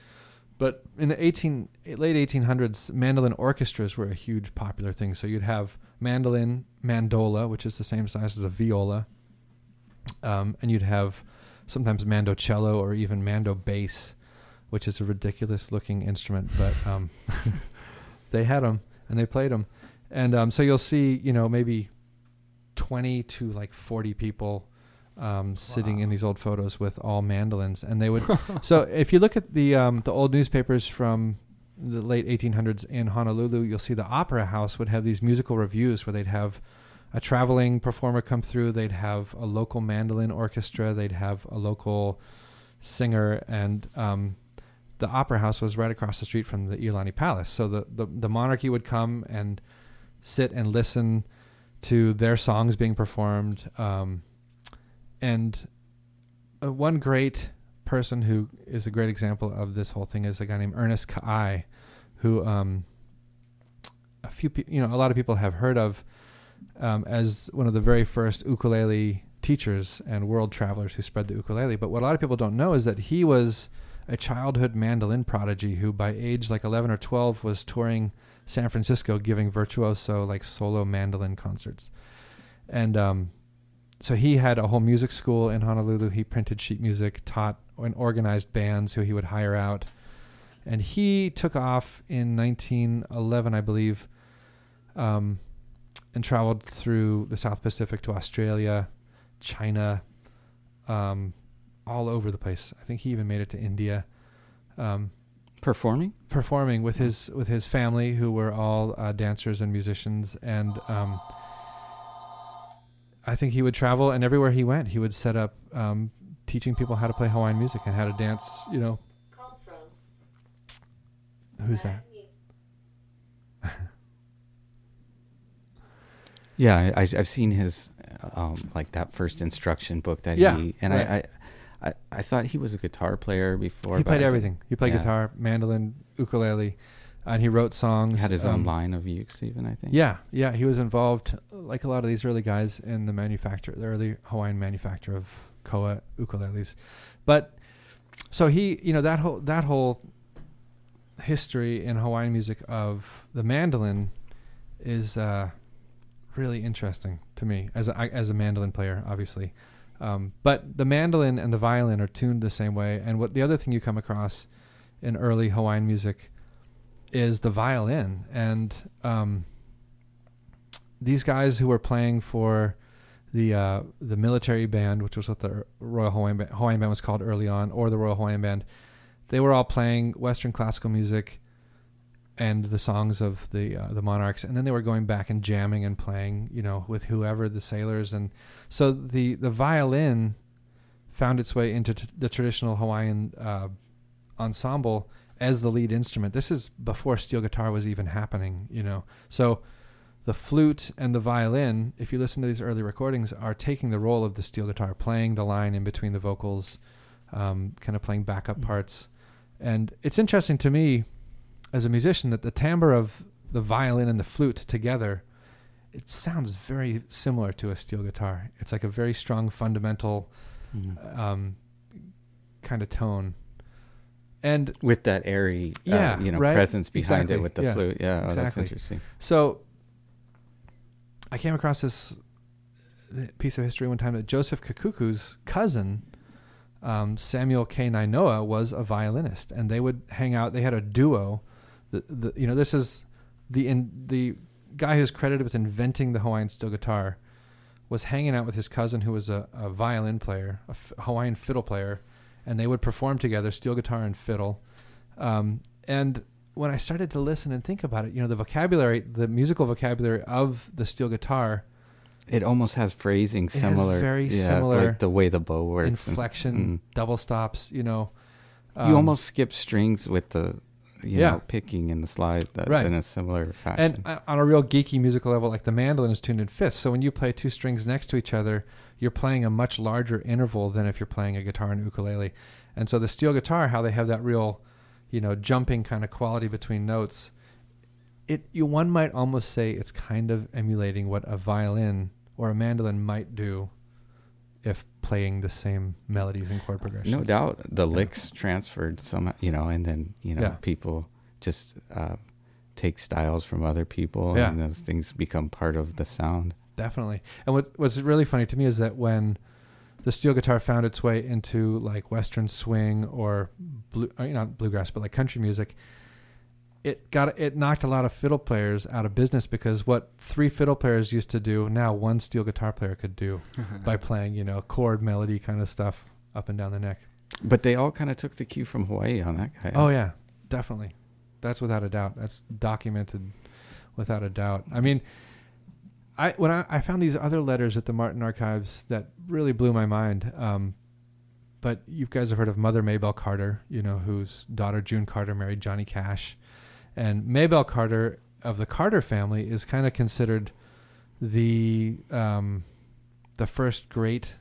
but in the eighteen late eighteen hundreds, mandolin orchestras were a huge popular thing. So you'd have mandolin, mandola, which is the same size as a viola, um, and you'd have sometimes mandocello or even mando bass, which is a ridiculous looking instrument, but um, they had them and they played them, and um, so you'll see, you know, maybe twenty to like forty people. Um, sitting wow. in these old photos with all mandolins, and they would. So if you look at the um, the old newspapers from the late eighteen hundreds in Honolulu, you'll see the Opera House would have these musical reviews where they'd have a traveling performer come through, they'd have a local mandolin orchestra, they'd have a local singer, and um, the Opera House was right across the street from the Iolani Palace. So the the, the monarchy would come and sit and listen to their songs being performed. Um, And uh, one great person who is a great example of this whole thing is a guy named Ernest Ka'ai, who um, a few pe- you know a lot of people have heard of um, as one of the very first ukulele teachers and world travelers who spread the ukulele. But what a lot of people don't know is that he was a childhood mandolin prodigy who, by age like eleven or twelve, was touring San Francisco giving virtuoso like solo mandolin concerts, and. Um, So he had a whole music school in Honolulu. He printed sheet music, taught and organized bands who he would hire out. And he took off in nineteen eleven, I believe, um, and traveled through the South Pacific to Australia, China, um, all over the place. I think he even made it to India. Um, performing? Performing with his with his family, who were all uh, dancers and musicians. And... Um, I think he would travel, and everywhere he went, he would set up um, teaching people how to play Hawaiian music and how to dance, you know. Who's that? yeah, I, I've seen his, um, like, that first instruction book that yeah, he, and right. I, I I thought he was a guitar player before. He played everything. He played yeah. guitar, mandolin, ukulele. And he wrote songs. He had his um, own line of ukes even, I think. Yeah, yeah. He was involved, like a lot of these early guys, in the manufacture, the early Hawaiian manufacture of koa ukuleles. But so he, you know, that whole that whole history in Hawaiian music of the mandolin is uh, really interesting to me as a, as a mandolin player, obviously. Um, but the mandolin and the violin are tuned the same way. And what the other thing you come across in early Hawaiian music is the violin, and um, these guys who were playing for the uh, the military band, which was what the Royal Hawaiian Band, Hawaiian Band was called early on, or the Royal Hawaiian Band, they were all playing Western classical music and the songs of the uh, the monarchs, and then they were going back and jamming and playing, you know, with whoever the sailors, and so the the violin found its way into t- the traditional Hawaiian uh, ensemble as the lead instrument. This is before steel guitar was even happening, you know. So the flute and the violin, if you listen to these early recordings, are taking the role of the steel guitar, playing the line in between the vocals, um, kind of playing backup parts. And it's interesting to me as a musician that the timbre of the violin and the flute together it sounds very similar to a steel guitar. It's like a very strong fundamental mm. um, kind of tone. And with that airy yeah, uh, you know, right? presence behind exactly. it with the yeah. flute. Yeah, exactly. Oh, that's interesting. So I came across this piece of history one time that Joseph Kekuku's cousin, um, Samuel K. Nainoa, was a violinist, and they would hang out. They had a duo. The, the, you know, this is the in, the guy who's credited with inventing the Hawaiian steel guitar was hanging out with his cousin who was a, a violin player, a f- Hawaiian fiddle player, and they would perform together, steel guitar and fiddle. Um, and when I started to listen and think about it, you know, the vocabulary, the musical vocabulary of the steel guitar, it almost has phrasing similar, very yeah, similar, like the way the bow works, inflection, and, mm. double stops. You know, um, you almost skip strings with the, you yeah. know, picking in the slide that, right. in a similar fashion. And uh, on a real geeky musical level, like the mandolin is tuned in fifths, so when you play two strings next to each other, you're playing a much larger interval than if you're playing a guitar and ukulele. And so the steel guitar, how they have that real, you know, jumping kind of quality between notes, it you one might almost say it's kind of emulating what a violin or a mandolin might do if playing the same melodies and chord progressions. No doubt. The yeah. licks transferred somehow, you know, and then, you know, yeah. people just uh, take styles from other people yeah. and those things become part of the sound. Definitely. And what's, what's really funny to me is that when the steel guitar found its way into like Western swing or, blue, or not bluegrass, but like country music, it got it knocked a lot of fiddle players out of business, because what three fiddle players used to do, now one steel guitar player could do by playing, you know, chord melody kind of stuff up and down the neck. But they all kind of took the cue from Hawaii on that guy. Oh, yeah, definitely. That's without a doubt. That's documented without a doubt. I mean... I when I, I found these other letters at the Martin Archives that really blew my mind. Um, but you guys have heard of Mother Maybelle Carter, you know, whose daughter June Carter married Johnny Cash. And Maybelle Carter of the Carter family is kind of considered the um, the first great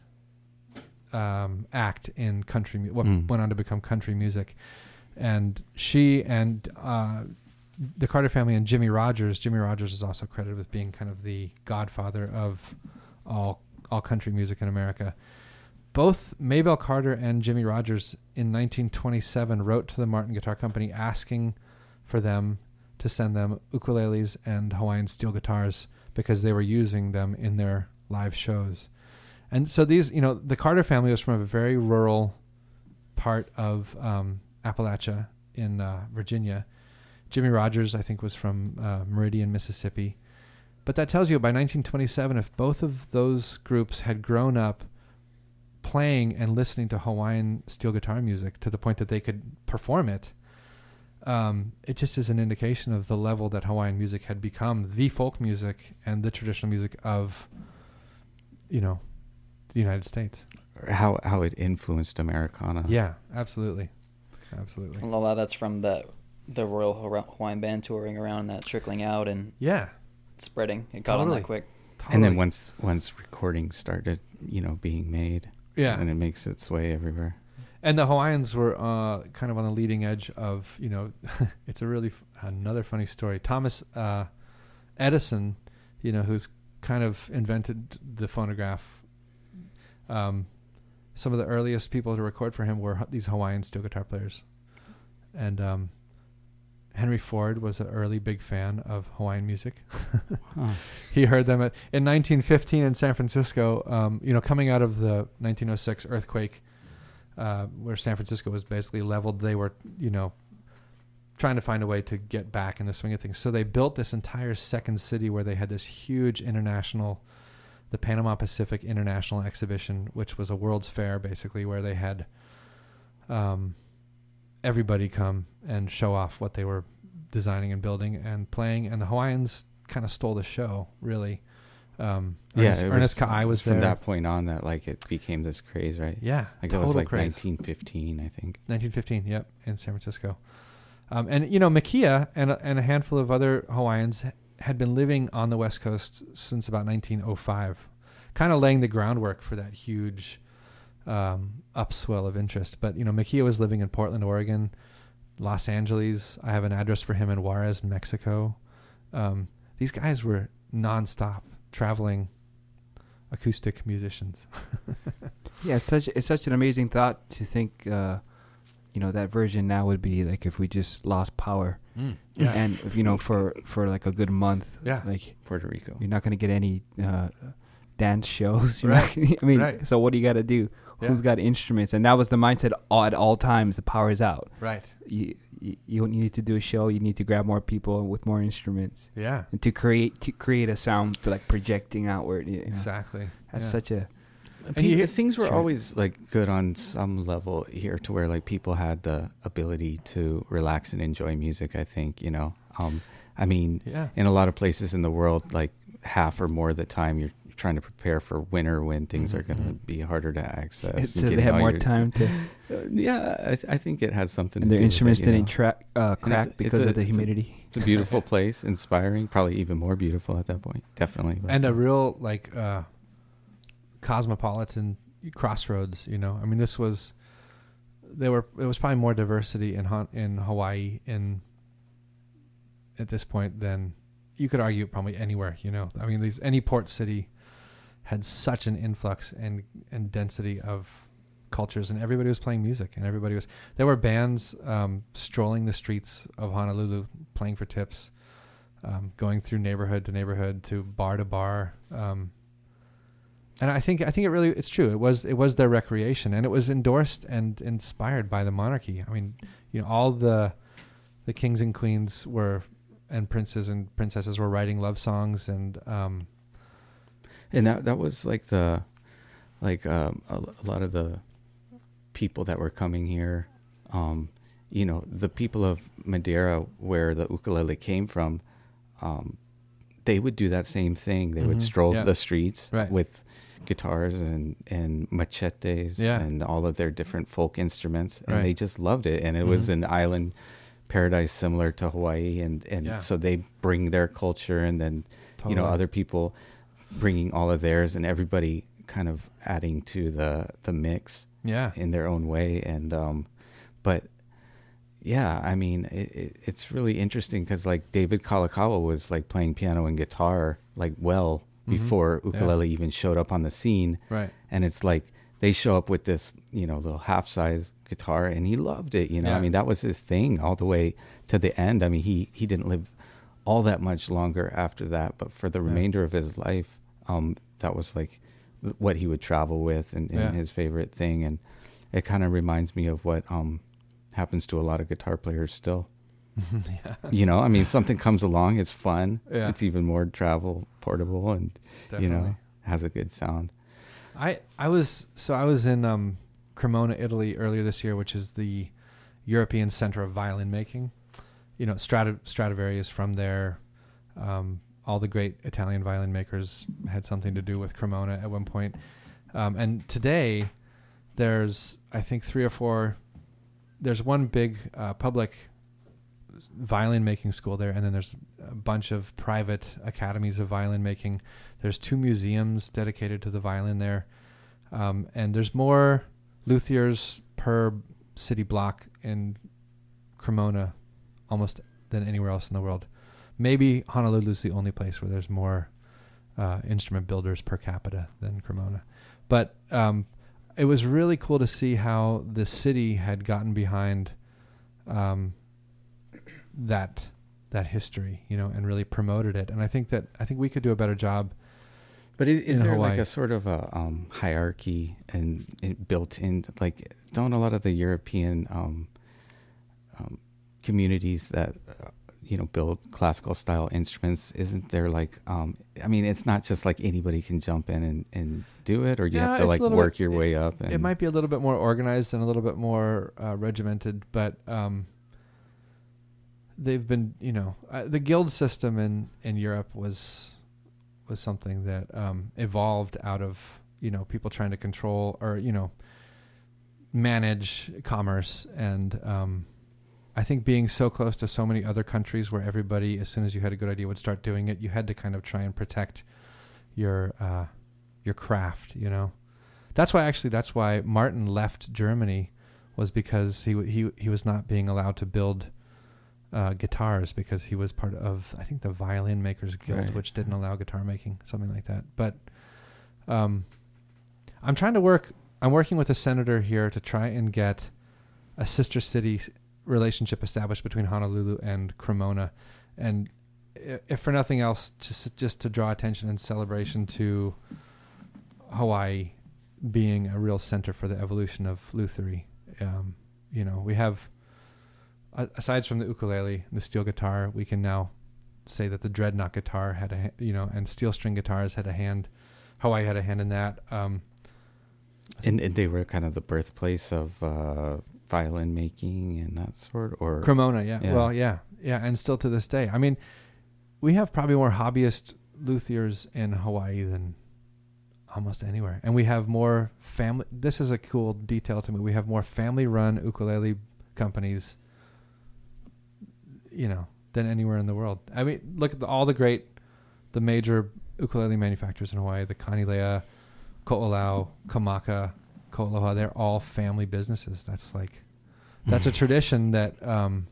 um, act in country mu- what mm. went on to become country music. And she and uh, the Carter family and Jimmie Rodgers. Jimmie Rodgers is also credited with being kind of the godfather of all all country music in America. Both Maybelle Carter and Jimmie Rodgers in nineteen twenty-seven wrote to the Martin Guitar Company asking for them to send them ukuleles and Hawaiian steel guitars because they were using them in their live shows. And so these, you know, the Carter family was from a very rural part of um, Appalachia in uh, Virginia. Jimmie Rodgers, I think, was from uh, Meridian, Mississippi. But that tells you by nineteen twenty-seven, if both of those groups had grown up playing and listening to Hawaiian steel guitar music to the point that they could perform it, um, it just is an indication of the level that Hawaiian music had become the folk music and the traditional music of, you know, the United States. How how it influenced Americana. Yeah, absolutely. Absolutely. Well, a lot of that's from the... the Royal Hawaiian Band touring around and that trickling out and yeah, spreading. It got totally. on that quick. Totally. And then once once recordings started, you know, being made, yeah, and it makes its way everywhere. And the Hawaiians were uh, kind of on the leading edge of, you know, it's a really f- another funny story. Thomas uh, Edison, you know, who's kind of invented the phonograph. Um, some of the earliest people to record for him were these Hawaiian steel guitar players, and um. Henry Ford was an early big fan of Hawaiian music. huh. He heard them at, in nineteen fifteen in San Francisco, um, you know, coming out of the nineteen oh six earthquake uh, where San Francisco was basically leveled. They were, you know, trying to find a way to get back in the swing of things. So they built this entire second city where they had this huge international, the Panama Pacific International Exhibition, which was a World's Fair basically, where they had... Um, everybody come and show off what they were designing and building and playing. And the Hawaiians kind of stole the show, really. Um, yeah, Ernest, Ernest Ka'ai was there. From that point on that, like, it became this craze, right? Yeah, like it was like craze. nineteen fifteen, I think. nineteen fifteen, yep, in San Francisco. Um, and, you know, Makia and, and a handful of other Hawaiians had been living on the West Coast since about nineteen oh five, kind of laying the groundwork for that huge... um, upswell of interest. But, you know, Makia was living in Portland, Oregon, Los Angeles. I have an address for him in Juarez, Mexico. Um, these guys were nonstop traveling acoustic musicians. Yeah, it's such it's such an amazing thought to think. Uh, you know, that version now would be like if we just lost power, mm, yeah. and if, you know, for for like a good month, yeah, like Puerto Rico, you're not going to get any uh, dance shows. You're right. Not gonna, I mean, right. So what do you got to do? Yeah. Who's got instruments? And that was the mindset all, at all times. The power is out. Right. You, you you need to do a show. You need to grab more people with more instruments. Yeah. And to create to create a sound like projecting outward. You know? Exactly. That's yeah. such a. And and you, things were sure. always like good on some level here, to where like people had the ability to relax and enjoy music. I think, you know, um, I mean, yeah. in a lot of places in the world, like half or more of the time, you're trying to prepare for winter when things mm-hmm. are going to be harder to access. So they had more your, time to. Uh, yeah, I, th- I think it has something. And to their do instruments with it, didn't tra- uh, crack it's, because it's a, of the humidity. It's a, it's a beautiful place, inspiring, probably even more beautiful at that point, definitely. But. And a real like. Uh, cosmopolitan crossroads, you know. I mean, this was there were it was probably more diversity in ha- in Hawaii in at this point than you could argue probably anywhere, you know. I mean, these any port city had such an influx and and density of cultures, and everybody was playing music, and everybody was there were bands um strolling the streets of Honolulu playing for tips, um going through neighborhood to neighborhood to bar to bar. um And I think I think it really it's true. It was it was their recreation, and it was endorsed and inspired by the monarchy. I mean, you know, all the the kings and queens were and princes and princesses were writing love songs, and um, and that that was like the like um, a, a lot of the people that were coming here. Um, you know, the people of Madeira, where the ukulele came from, um, they would do that same thing. They mm-hmm. would stroll yeah. the streets right. with guitars and and machetes yeah. and all of their different folk instruments, and right. they just loved it, and it mm-hmm. was an island paradise similar to Hawaii, and and yeah. so they bring their culture, and then totally. you know, other people bringing all of theirs, and everybody kind of adding to the the mix yeah in their own way. And um but yeah, I mean, it, it, it's really interesting because like David Kalakaua was like playing piano and guitar like well before mm-hmm. ukulele yeah. even showed up on the scene. Right. And it's like they show up with this, you know, little half size guitar, and he loved it, you know. Yeah. I mean, that was his thing all the way to the end. I mean, he, he didn't live all that much longer after that, but for the yeah. remainder of his life, um, that was like what he would travel with, and, and yeah. his favorite thing. And it kind of reminds me of what um happens to a lot of guitar players still. yeah. You know, I mean, something comes along, it's fun. Yeah. It's even more travel portable, and definitely. You know, has a good sound. I I was so I was in um, Cremona, Italy earlier this year, which is the European center of violin making. You know, Strad- Stradivarius from there. Um, all the great Italian violin makers had something to do with Cremona at one point. Um, and today, there's I think three or four. There's one big uh, public violin making school there, and then there's a bunch of private academies of violin making. There's two museums dedicated to the violin there, um, and there's more luthiers per city block in Cremona almost than anywhere else in the world. Maybe Honolulu's the only place where there's more uh, instrument builders per capita than Cremona. But um, it was really cool to see how the city had gotten behind um that that history, you know, and really promoted it. And I think that I think we could do a better job. But is, is there Hawaii. Like a sort of a um, hierarchy and it built in? Like, don't a lot of the European um, um, communities that uh, you know, build classical style instruments, isn't there like um, I mean, it's not just like anybody can jump in and, and do it, or you yeah, have to like work bit, your it, way up. And it might be a little bit more organized and a little bit more uh, regimented, but. Um, They've been, you know, uh, the guild system in, in Europe was was something that um, evolved out of, you know, people trying to control or, you know, manage commerce. And um, I think being so close to so many other countries where everybody, as soon as you had a good idea, would start doing it, you had to kind of try and protect your uh, your craft, you know. That's why actually that's why Martin left Germany, was because he he he was not being allowed to build uh, guitars because he was part of, I think, the Violin Makers Guild, right. which didn't allow guitar making, something like that. But um, I'm trying to work, I'm working with a senator here to try and get a sister city relationship established between Honolulu and Cremona. And if for nothing else, just just to draw attention and celebration to Hawaii being a real center for the evolution of Luthery. Um, you know, we have, uh, aside from the ukulele, the steel guitar, we can now say that the dreadnought guitar had a, ha- you know, and steel string guitars had a hand, Hawaii had a hand in that. Um, and, and they were kind of the birthplace of uh, violin making and that sort, or? Cremona, yeah. yeah. Well, yeah. Yeah, and still to this day. I mean, we have probably more hobbyist luthiers in Hawaii than almost anywhere. And we have more family. This is a cool detail to me. We have more family run ukulele companies, you know, than anywhere in the world. I mean, look at the, all the great, the major ukulele manufacturers in Hawaii, the Kanilea, Ko'olau, Kamaka, Ko'oloha. They're all family businesses. That's like, that's a tradition that um,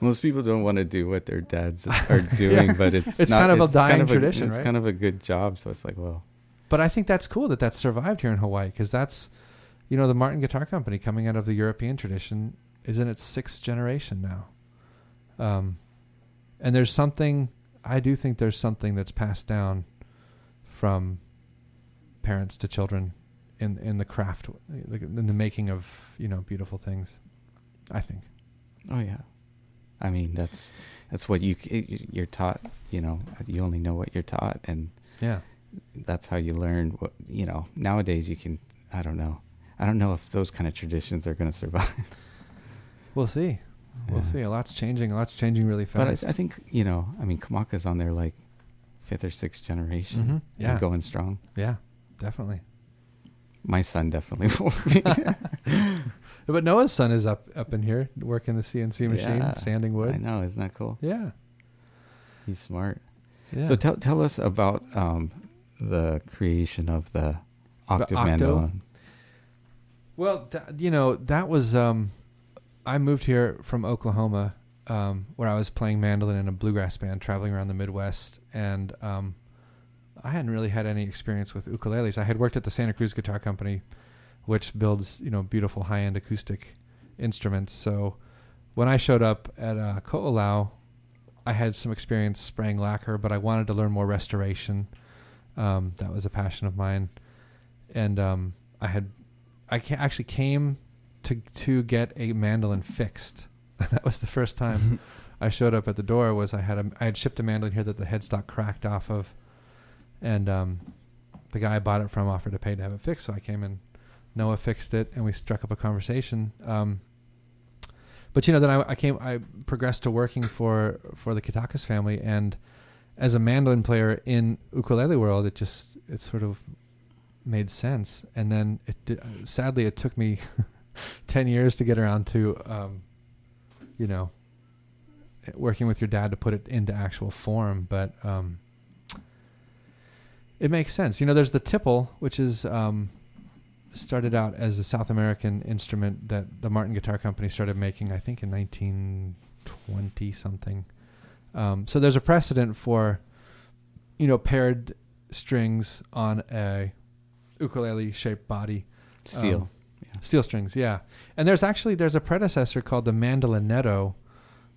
most people don't want to do what their dads are doing, yeah. but it's, it's not, kind of it's a dying kind of tradition. A, it's right? kind of a good job. So it's like, well, but I think that's cool that that's survived here in Hawaii, because that's, you know, the Martin Guitar Company coming out of the European tradition is in its sixth generation now. Um, and there's something, I do think there's something that's passed down from parents to children in, in the craft, in the making of, you know, beautiful things, I think. Oh, yeah. I mean, that's, that's what you, you're taught, you know, you only know what you're taught. And yeah. That's how you learn what, you know, nowadays you can, I don't know. I don't know if those kind of traditions are going to survive. We'll see. We'll yeah. see. A lot's changing. A lot's changing really fast. But I, I think, you know, I mean, Kamaka's on their like fifth or sixth generation. Mm-hmm. Yeah. They're going strong. Yeah, definitely. My son definitely will be. But Noah's son is up, up in here working the C N C machine, yeah. sanding wood. I know. Isn't that cool? Yeah. He's smart. Yeah. So tell, tell us about, um, the creation of the octave the mandolin. Well, th- you know, that was, um, I moved here from Oklahoma, um, where I was playing mandolin in a bluegrass band traveling around the Midwest. And, um, I hadn't really had any experience with ukuleles. I had worked at the Santa Cruz Guitar Company, which builds, you know, beautiful high-end acoustic instruments. So when I showed up at uh, Ko'olau, I had some experience spraying lacquer, but I wanted to learn more restoration. Um, that was a passion of mine. And, um, I had, I ca- actually came to, to get a mandolin fixed. That was the first time I showed up at the door was I had, a, I had shipped a mandolin here that the headstock cracked off of. And, um, the guy I bought it from offered to pay to have it fixed. So I came in, Noah fixed it, and we struck up a conversation. Um, but you know, then I, I came, I progressed to working for, for the Kitakas family, and as a mandolin player in ukulele world, it just, it sort of made sense. And then it did, sadly, it took me ten years to get around to, um, you know, working with your dad to put it into actual form. But, um, it makes sense. You know, there's the tipple, which is, um, started out as a South American instrument that the Martin Guitar Company started making, I think in nineteen twenty something. Um, so there's a precedent for, you know, paired strings on a ukulele-shaped body. Steel. Um, yeah. Steel strings, yeah. And there's actually, there's a predecessor called the mandolinetto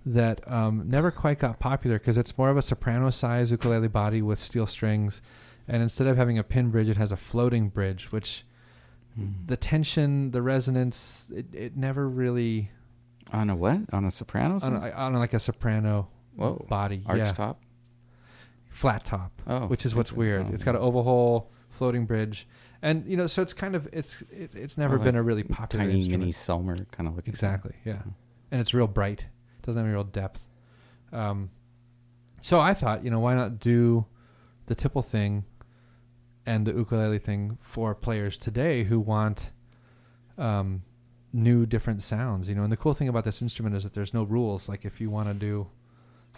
that um, never quite got popular because it's more of a soprano-sized ukulele body with steel strings. And instead of having a pin bridge, it has a floating bridge, which mm. the tension, the resonance, it, it never really... On a what? On a soprano? On, a, on like a soprano... Whoa. Body. Arch yeah. top? Flat top. Oh. Which is what's weird. Oh. It's got an oval hole, floating bridge. And, you know, so it's kind of, it's it, it's never oh, like been a really popular tiny instrument. Mini Selmer kind of looking. Exactly. Thing. Yeah. Mm-hmm. And it's real bright. It doesn't have any real depth. Um, so I thought, you know, why not do the tipple thing and the ukulele thing for players today who want um, new different sounds, you know? And the cool thing about this instrument is that there's no rules. Like if you want to do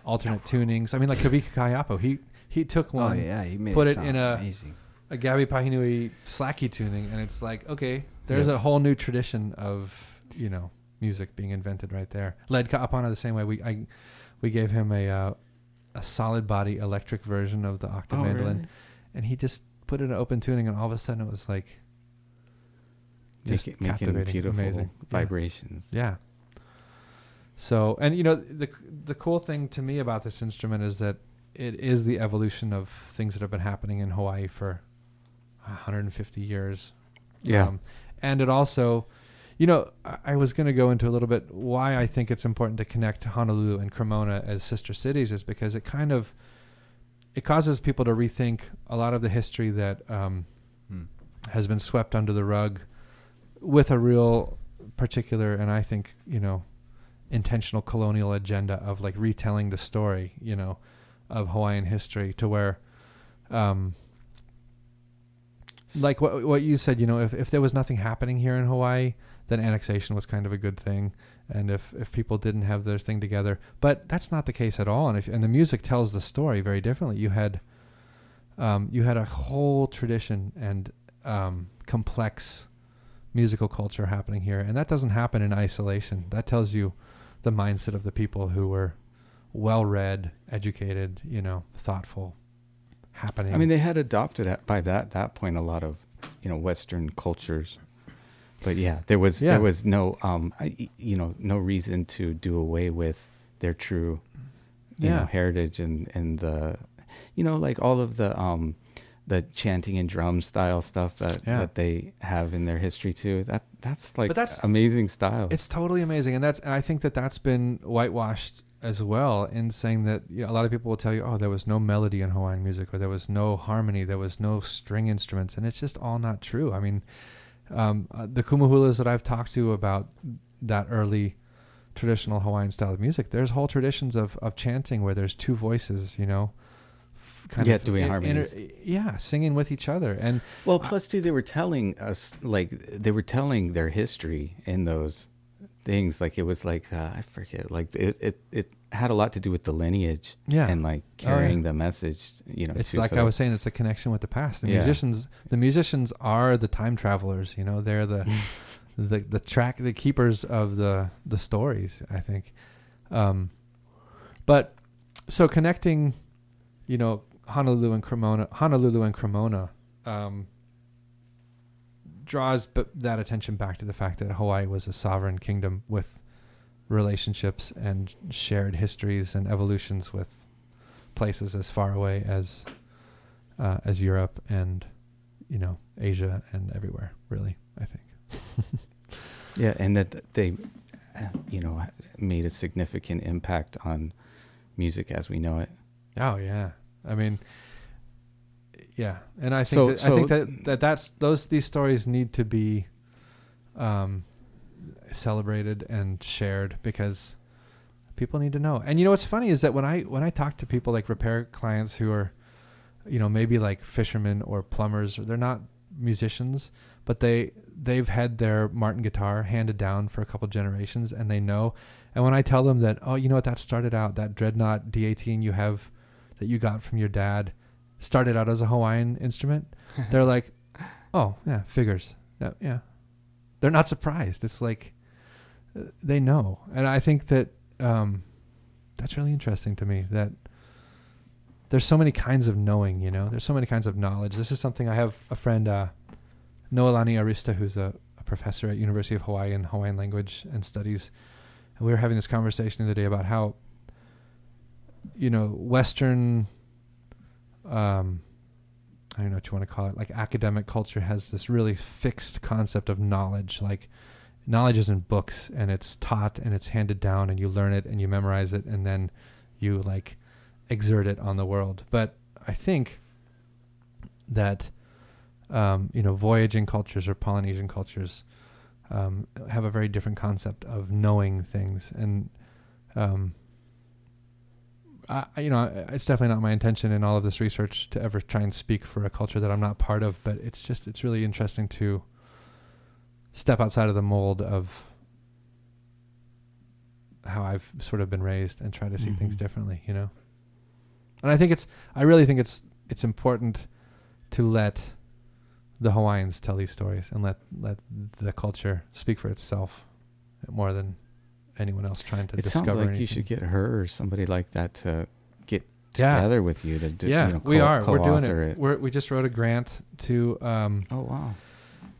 alternate tunings. I mean, like Kavika Kayapo, he he took one, oh, yeah, he made put it, it in a amazing. a Gabi Pahinui slacky tuning, and it's like, okay, there's yes. a whole new tradition of, you know, music being invented right there. Led Ka'apana the same way. We I we gave him a uh, a solid body electric version of the octave oh, mandolin, really? And he just put it in open tuning, and all of a sudden it was like just Make it, captivating, making beautiful amazing vibrations. Yeah. yeah. So, and you know, the the cool thing to me about this instrument is that it is the evolution of things that have been happening in Hawaii for one hundred fifty years. Yeah. Um, and it also, you know, I, I was going to go into a little bit why I think it's important to connect Honolulu and Cremona as sister cities is because it kind of, it causes people to rethink a lot of the history that um, hmm. has been swept under the rug with a real particular, and I think, you know, intentional colonial agenda of like retelling the story, you know, of Hawaiian history to where, um, like what what you said, you know, if, if there was nothing happening here in Hawaii, then annexation was kind of a good thing. And if, if people didn't have their thing together, but that's not the case at all. And if, and the music tells the story very differently. You had, um, you had a whole tradition and, um, complex musical culture happening here. And that doesn't happen in isolation. That tells you the mindset of the people who were well-read, educated, you know, thoughtful. Happening. I mean, they had adopted at, by that that point a lot of, you know, Western cultures, but yeah, there was yeah. there was no um I, you know no reason to do away with their true, you yeah. know, heritage and and the, you know, like all of the um the chanting and drum style stuff that yeah. that they have in their history too. That that's like but that's, amazing style. It's totally amazing, and that's and I think that that's been whitewashed as well, in saying that, you know, a lot of people will tell you, oh, there was no melody in Hawaiian music, or there was no harmony, there was no string instruments, and it's just all not true. I mean, um, uh, the kumuhulas that I've talked to about that early traditional Hawaiian style of music, there's whole traditions of, of chanting where there's two voices, you know, kind yeah, of doing in, harmonies, inter- yeah, singing with each other, and well, plus too, they were telling us like they were telling their history in those. Things like it was like uh, I forget like it, it it had a lot to do with the lineage yeah and like carrying oh, yeah. the message, you know, it's too, like so. I was saying, it's the connection with the past. The yeah. musicians the musicians are the time travelers, you know, they're the the the track the keepers of the the stories, I think. Um but so connecting, you know, Honolulu and Cremona Honolulu and Cremona um draws b- that attention back to the fact that Hawaii was a sovereign kingdom with relationships and shared histories and evolutions with places as far away as uh, as Europe and, you know, Asia and everywhere, really, I think. Yeah, and that they, you know, made a significant impact on music as we know it. Oh, yeah. I mean... Yeah, and I think so, that, so I think that, that that's those these stories need to be um, celebrated and shared because people need to know. And you know what's funny is that when I when I talk to people like repair clients who are, you know, maybe like fishermen or plumbers, or they're not musicians, but they they've had their Martin guitar handed down for a couple generations, and they know. And when I tell them that, oh, you know what, that started out that dreadnought D eighteen you have that you got from your dad. Started out as a Hawaiian instrument. They're like, oh yeah, figures. Yeah, yeah, they're not surprised. It's like uh, they know, and I think that um, that's really interesting to me. That there's so many kinds of knowing. You know, there's so many kinds of knowledge. This is something I have a friend, uh, Noelani Arista, who's a, a professor at University of Hawaii in Hawaiian language and studies. And we were having this conversation the other day about how, you know, Western. Um, I don't know what you want to call it. Like academic culture has this really fixed concept of knowledge. Like knowledge is in books and it's taught and it's handed down and you learn it and you memorize it and then you like exert it on the world. But I think that, um, you know, voyaging cultures or Polynesian cultures um, have a very different concept of knowing things. And, um, I, you know, it's definitely not my intention in all of this research to ever try and speak for a culture that I'm not part of, but it's just, it's really interesting to step outside of the mold of how I've sort of been raised and try to see mm-hmm. things differently, you know? And I think it's, I really think it's, it's important to let the Hawaiians tell these stories and let, let the culture speak for itself more than anyone else trying to it discover sounds like anything. You should get her or somebody like that to get yeah. together with you to do, yeah you know, co- we are we're doing it, it. We're, we just wrote a grant to um oh wow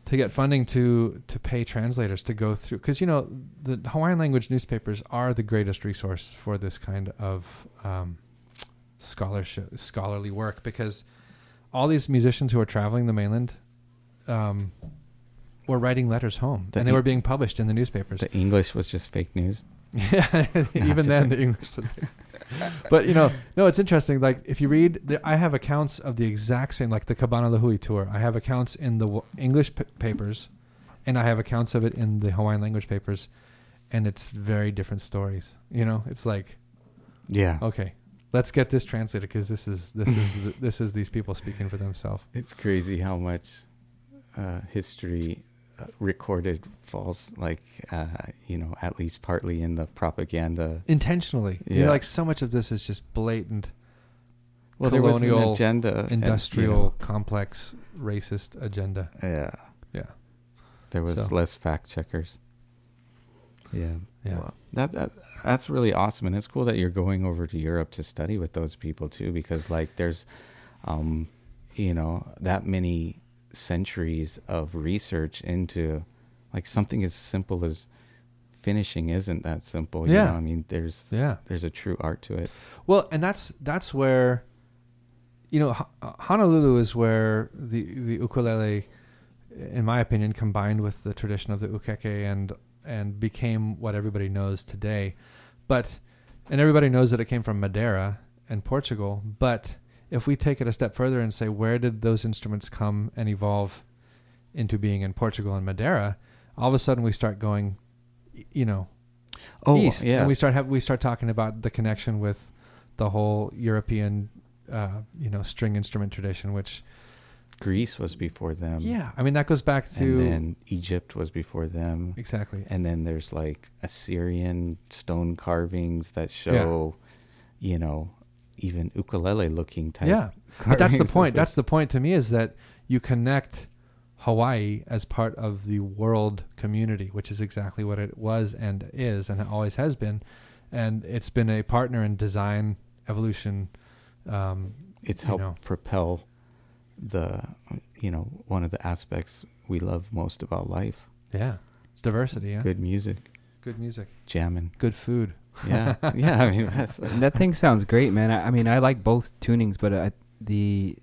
to get funding to to pay translators to go through, because you know the Hawaiian language newspapers are the greatest resource for this kind of um scholarship scholarly work, because all these musicians who are traveling the mainland um were writing letters home, the and they e- were being published in the newspapers. The English was just fake news. Yeah, even then the English was fake. But, you know, no, it's interesting. Like, if you read, the, I have accounts of the exact same, like the Kabana Lahui tour. I have accounts in the w- English p- papers, and I have accounts of it in the Hawaiian language papers, and it's very different stories. You know, it's like, yeah, okay, let's get this translated, because this is this is the, this is these people speaking for themselves. It's crazy how much uh, history. Uh, recorded falls like uh you know at least partly in the propaganda intentionally. Yeah, you know, like so much of this is just blatant well colonial, there was an agenda, industrial and, you know, complex racist agenda. Yeah yeah there was so. Less fact checkers. yeah yeah well, that, that that's really awesome, and it's cool that you're going over to Europe to study with those people too, because like there's um you know that many centuries of research into like something as simple as finishing isn't that simple. You yeah know? I mean there's yeah there's a true art to it. Well, and that's that's where you know H- Honolulu is where the the ukulele, in my opinion, combined with the tradition of the ukeke and and became what everybody knows today. But and everybody knows that it came from Madeira and Portugal, but if we take it a step further and say, where did those instruments come and evolve into being in Portugal and Madeira? All of a sudden we start going, you know, oh, east. Yeah. And we start have, we start talking about the connection with the whole European, uh, you know, string instrument tradition, which Greece was before them. Yeah. I mean, that goes back to... And then Egypt was before them. Exactly. And then there's like Assyrian stone carvings that show, yeah. you know... even ukulele looking type. Yeah, but that's the point. That's the point to me, is that you connect Hawaii as part of the world community, which is exactly what it was and is and it always has been. And it's been a partner in design, evolution. Um, it's helped know. propel the, you know, one of the aspects we love most about life. Yeah, it's diversity. Yeah, Good music. Good music. Jamming. Good food. yeah yeah I mean that's, that thing sounds great, man. I, I mean I like both tunings, but uh, the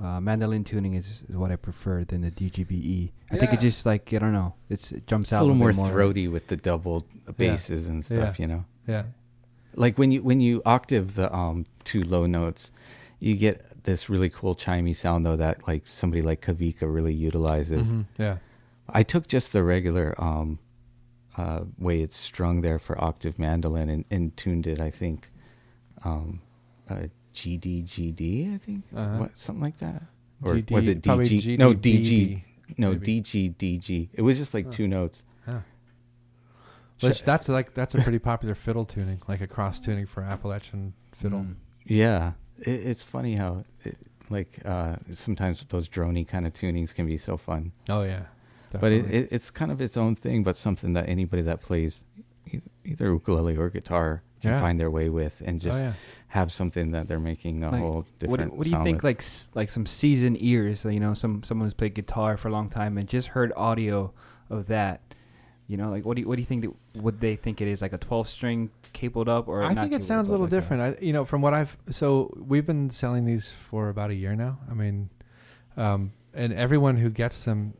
uh, mandolin tuning is, is what I prefer than the D G B E. I yeah. think it just like I don't know it's, it jumps it's out a little a more, more throaty with the double basses yeah. and stuff yeah. you know yeah like when you when you octave the um two low notes you get this really cool chimey sound though that like somebody like Kavika really utilizes. Mm-hmm. yeah I took just the regular um Uh, way it's strung there for octave mandolin and, and tuned it, I think, um, uh, G D G D, I think, uh-huh. what, something like that. Or G D, was it D G? No, D G. No, D G, D G. It was just like oh. two notes. Yeah. Which, that's like that's a pretty popular fiddle tuning, like a cross tuning for Appalachian fiddle. Mm. Yeah. It, it's funny how, it, like, uh, sometimes those drony kind of tunings can be so fun. Oh, yeah. Definitely. But it, it, it's kind of its own thing, but something that anybody that plays e- either ukulele or guitar can yeah. find their way with, and just oh, yeah. have something that they're making a like, whole different. What do, what do you think? With. Like like some seasoned ears, you know, some someone who's played guitar for a long time and just heard audio of that. You know, like what do you, what do you think? That, would they think it is like a twelve string cabled up, or I not think it sounds a little like different. That? I, you know, from what I've so we've been selling these for about a year now. I mean, um, and everyone who gets them.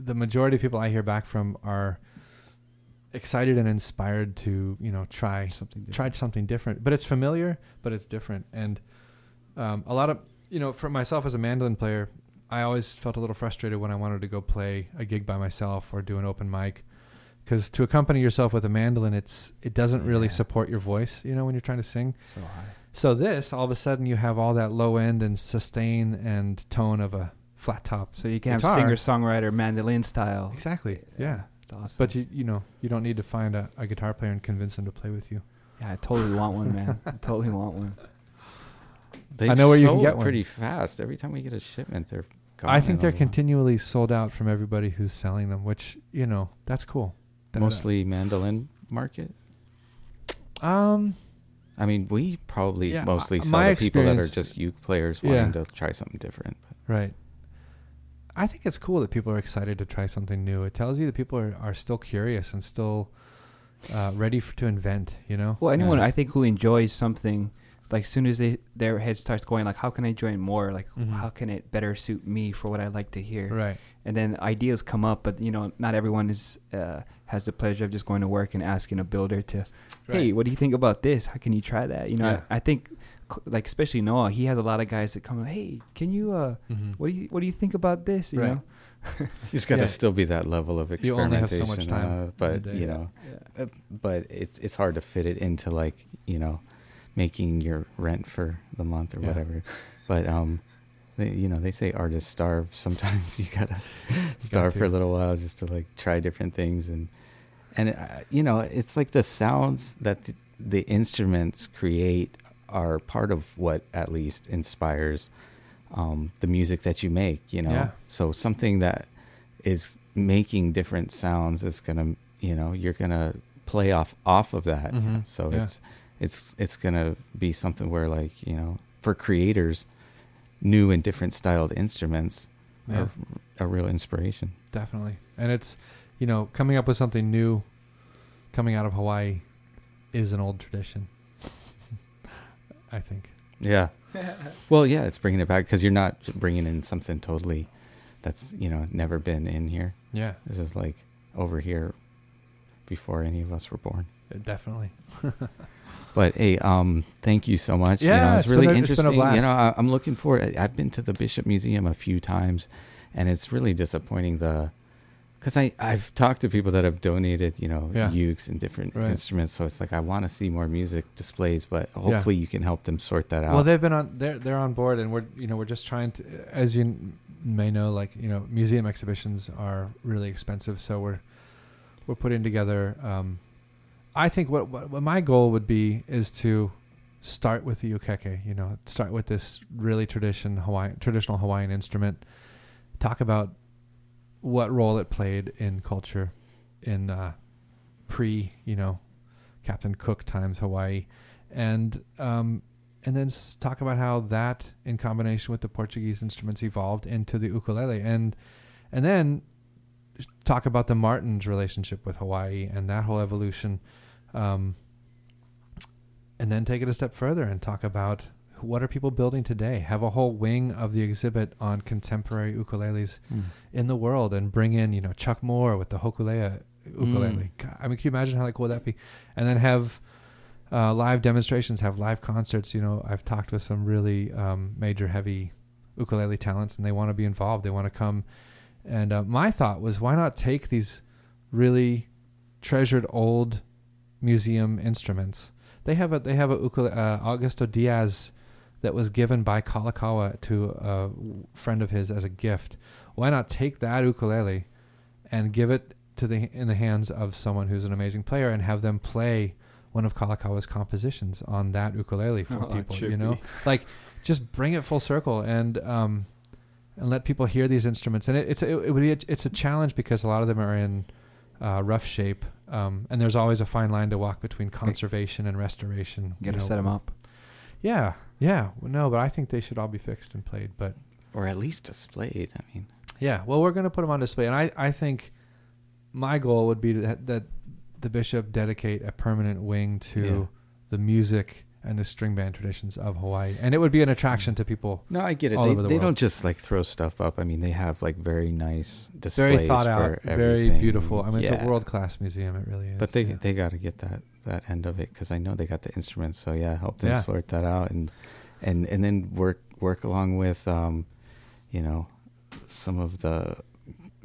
The majority of people I hear back from are excited and inspired to, you know, try something different. Try something different. But it's familiar, but it's different. And um, a lot of, you know, for myself as a mandolin player, I always felt a little frustrated when I wanted to go play a gig by myself or do an open mic, because to accompany yourself with a mandolin, it's it doesn't really yeah. support your voice, you know, when you're trying to sing. So high. So this, all of a sudden, you have all that low end and sustain and tone of a flat top, so you can guitar. Have singer songwriter mandolin style. Exactly. Yeah, it's awesome. But you you know you don't need to find a, a guitar player and convince them to play with you. Yeah, I totally want one, man. I totally want one. They've I know where you can get one pretty fast. Every time we get a shipment, they're. I think they're continually one. sold out from everybody who's selling them, which you know that's cool. Mostly mandolin market? Um, I mean, we probably yeah, mostly sell to people that are just uke players wanting yeah. to try something different. But. Right. I think it's cool that people are excited to try something new. It tells you that people are, are still curious and still uh, ready for, to invent, you know? Well, anyone, I think, who enjoys something, like as soon as they, their head starts going, like, how can I join more? Like, mm-hmm. how can it better suit me for what I like to hear? Right. And then ideas come up, but, you know, not everyone is uh, has the pleasure of just going to work and asking a builder to, right. hey, what do you think about this? How can you try that? You know, yeah. I, I think... like especially Noah, he has a lot of guys that come. Hey, can you? Uh, mm-hmm. What do you? What do you think about this? You right. know, you just got to yeah. still be that level of experimentation. You only have so much time, uh, but you know, yeah. uh, but it's it's hard to fit it into like you know, making your rent for the month or yeah. whatever. But um, they, you know, they say artists starve. Sometimes you gotta starve got for a little while just to like try different things and and uh, you know, it's like the sounds that the, the instruments create are part of what at least inspires um, the music that you make, you know? Yeah. So something that is making different sounds is going to, you know, you're going to play off, off of that. Mm-hmm. You know? So yeah. it's, it's, it's going to be something where like, you know, for creators, new and different styled instruments yeah. are a real inspiration. Definitely. And it's, you know, coming up with something new coming out of Hawaii is an old tradition. I think. Yeah. Well, yeah, it's bringing it back because you're not bringing in something totally that's, you know, never been in here. Yeah. This is like over here before any of us were born. Definitely. But, hey, um, thank you so much. Yeah, you know, it's, it's really been a, interesting. It's been a blast. You know, I, I'm looking forward. I've been to the Bishop Museum a few times, and it's really disappointing the because I, I've talked to people that have donated, you know, yeah. ukes and different right. instruments. So it's like, I want to see more music displays, but hopefully yeah. you can help them sort that out. Well, they've been on, they're, they're on board and we're, you know, we're just trying to, as you n- may know, like, you know, museum exhibitions are really expensive. So we're, we're putting together, um, I think what, what, what my goal would be is to start with the ukeke, you know, start with this really tradition, Hawaiian, traditional Hawaiian instrument, talk about what role it played in culture in uh, pre, you know, Captain Cook times Hawaii. And um, and then s- talk about how that, in combination with the Portuguese instruments, evolved into the ukulele. And and then talk about the Martins' relationship with Hawaii and that whole evolution. Um, and then take it a step further and talk about what are people building today? Have a whole wing of the exhibit on contemporary ukuleles mm. in the world and bring in, you know, Chuck Moore with the Hokulea ukulele. Mm. God, I mean, can you imagine how like, cool would that be? And then have uh, live demonstrations, have live concerts. You know, I've talked with some really um, major heavy ukulele talents and they want to be involved. They want to come. And uh, my thought was, why not take these really treasured old museum instruments? They have a, they have a ukulele, uh, Augusto Diaz that was given by Kalakaua to a friend of his as a gift. Why not take that ukulele and give it to the in the hands of someone who's an amazing player and have them play one of Kalakaua's compositions on that ukulele for oh, people, you know? Be. Like, just bring it full circle and um, and let people hear these instruments. And it, it's it, it would be a, it's a challenge because a lot of them are in uh, rough shape, um, and there's always a fine line to walk between conservation and restoration. You got to set them up. Yeah. Yeah, well, no, but I think they should all be fixed and played, but or at least displayed. I mean, yeah. Well, we're going to put them on display, and I, I think my goal would be that, that the Bishop dedicate a permanent wing to yeah. the music and the string band traditions of Hawaii, and it would be an attraction to people. No, I get it. All they over the they world. Don't just like throw stuff up. I mean, they have like very nice displays, very thought out, for everything. Very beautiful. I mean, yeah. It's a world class museum. It really is. But they yeah. they got to get that. that end of it because I know they got the instruments, so yeah help them yeah. sort that out and and and then work work along with um you know some of the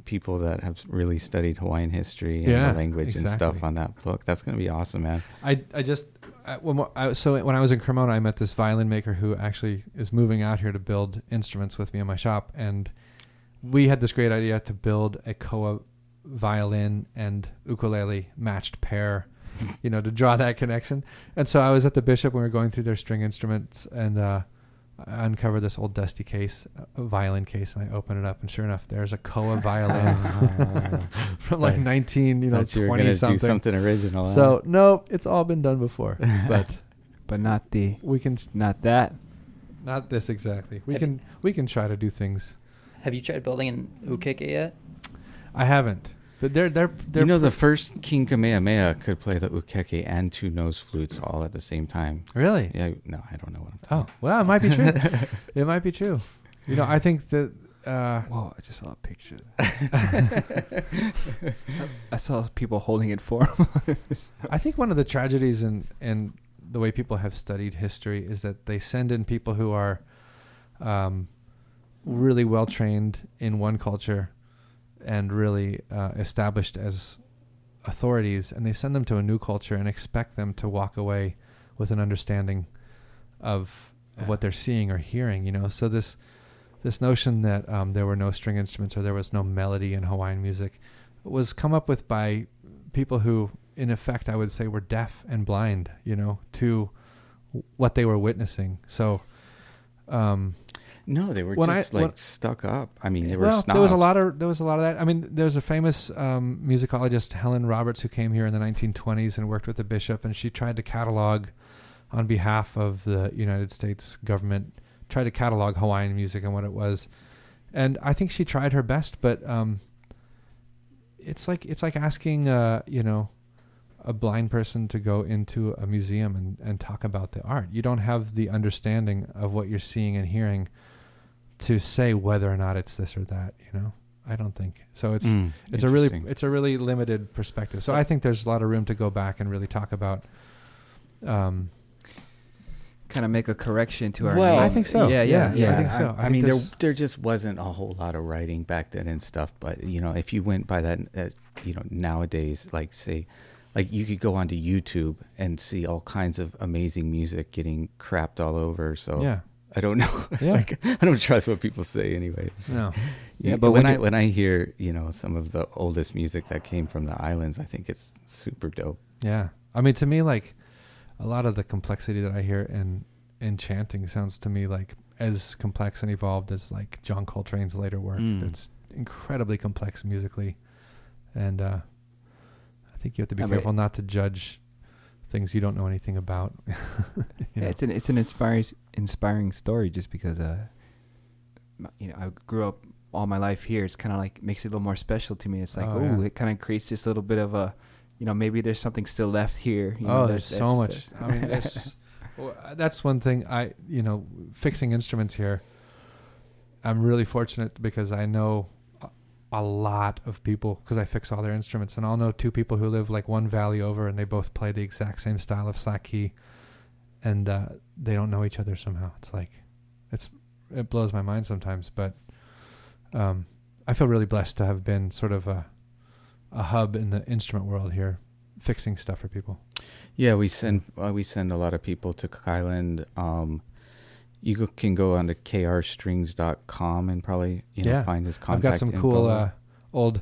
people that have really studied Hawaiian history and yeah, the language exactly. and stuff on that book. That's going to be awesome, man. I I just I, one more, I, so when I was in Cremona, I met this violin maker who actually is moving out here to build instruments with me in my shop, and we had this great idea to build a koa violin and ukulele matched pair, you know, to draw that connection. And so I was at the Bishop when we were going through their string instruments, and uh, I uncovered this old dusty case, a violin case, and I open it up, and sure enough, there's a Koa violin from like nineteen, you know, twenty you something. Do something original. So huh? No, it's all been done before, but but not the we can not that, not this exactly. We have can you, we can try to do things. Have you tried building an ukeke yet? I haven't. But they're, they're, they're you know, the first King Kamehameha could play the ukeke and two nose flutes all at the same time. Really? Yeah. No, I don't know what I'm talking about. Oh, well, it might be true. It might be true. You know, I think that... Uh, Whoa, I just saw a picture. I saw people holding it for them. I think one of the tragedies in, in the way people have studied history is that they send in people who are um, really well-trained in one culture and really uh, established as authorities, and they send them to a new culture and expect them to walk away with an understanding of, of what they're seeing or hearing, you know? So this this notion that um, there were no string instruments or there was no melody in Hawaiian music was come up with by people who, in effect, I would say were deaf and blind, you know, to w- what they were witnessing. So... Um, No, they were when just I, like stuck up. I mean, they were well, snobs. There was a lot of there was a lot of that. I mean, there's a famous um, musicologist, Helen Roberts, who came here in the nineteen twenties and worked with the bishop, and she tried to catalog, on behalf of the United States government, tried to catalog Hawaiian music and what it was. And I think she tried her best, but um, it's like it's like asking uh, you know, a blind person to go into a museum and, and talk about the art. You don't have the understanding of what you're seeing and hearing to say whether or not it's this or that, you know? I don't think. So it's mm, it's a really it's a really limited perspective. So, so I think there's a lot of room to go back and really talk about um kind of make a correction to our Well, name. I think so. Yeah, yeah. Yeah, yeah. I think so. I, I, I mean there there just wasn't a whole lot of writing back then and stuff, but you know, if you went by that uh, you know, nowadays, like say like you could go onto YouTube and see all kinds of amazing music getting crapped all over. So yeah. I don't know. Yeah. Like, I don't trust what people say anyways. No. Yeah, yeah, but when, when I when I hear, you know, some of the oldest music that came from the islands, I think it's super dope. Yeah. I mean, to me, like, a lot of the complexity that I hear in, in chanting sounds to me like as complex and evolved as, like, John Coltrane's later work. Mm. It's incredibly complex musically. And uh, I think you have to be I careful mean, not to judge things you don't know anything about. you know? It's an it's an inspiring inspiring story just because uh you know I grew up all my life here. It's kind of like makes it a little more special to me. It's like oh, oh yeah. It kind of creates this little bit of a you know maybe there's something still left here. You oh, know, there's, there's so much. The I mean, there's, well, that's one thing I you know fixing instruments here. I'm really fortunate because I know a lot of people because I fix all their instruments, and I'll know two people who live like one valley over, and they both play the exact same style of slackey, and uh, they don't know each other somehow. It's like, it's it blows my mind sometimes, but um, I feel really blessed to have been sort of a a hub in the instrument world here, fixing stuff for people. Yeah, we send uh, we send a lot of people to Cook Island. Um, You go, can go on to k r strings dot com and probably you know, yeah. find his contact. I've got some info. cool uh, old,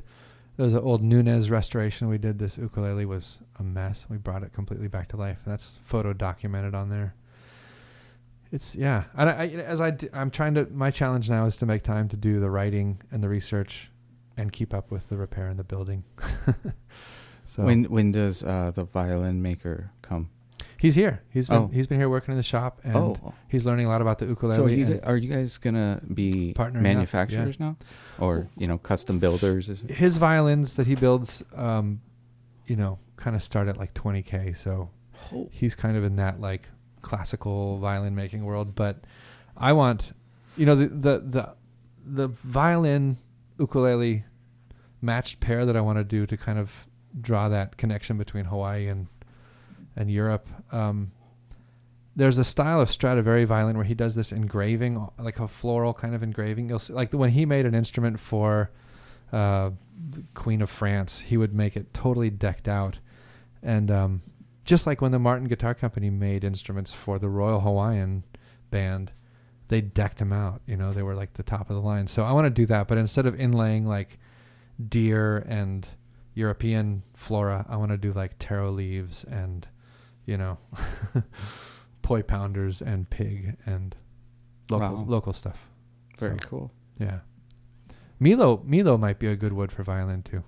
there was an old Nunez restoration we did. This ukulele was a mess. We brought it completely back to life. And that's photo documented on there. It's, yeah. And I, I, as I d- I'm trying to, my challenge now is to make time to do the writing and the research and keep up with the repair and the building. So When when does uh, the violin maker come? He's here. He's been, oh. he's been here working in the shop, and oh. he's learning a lot about the ukulele. So are you, are you guys going to be manufacturers up, yeah. now? Or, you know, custom builders? His violins that he builds, um, you know, kind of start at like twenty K. So oh. he's kind of in that like classical violin making world. But I want, you know, the, the, the, the violin ukulele matched pair that I want to do to kind of draw that connection between Hawaii and and Europe. Um, there's a style of Stradivari violin where he does this engraving, like a floral kind of engraving. You'll see, like the, when he made an instrument for uh, the Queen of France, he would make it totally decked out. And um, just like when the Martin Guitar Company made instruments for the Royal Hawaiian Band, they decked them out. You know, they were like the top of the line. So I want to do that, but instead of inlaying like deer and European flora, I want to do like taro leaves and you know, poi pounders and pig and local wow. local stuff. Very so, cool. Yeah. Milo Milo might be a good wood for violin too.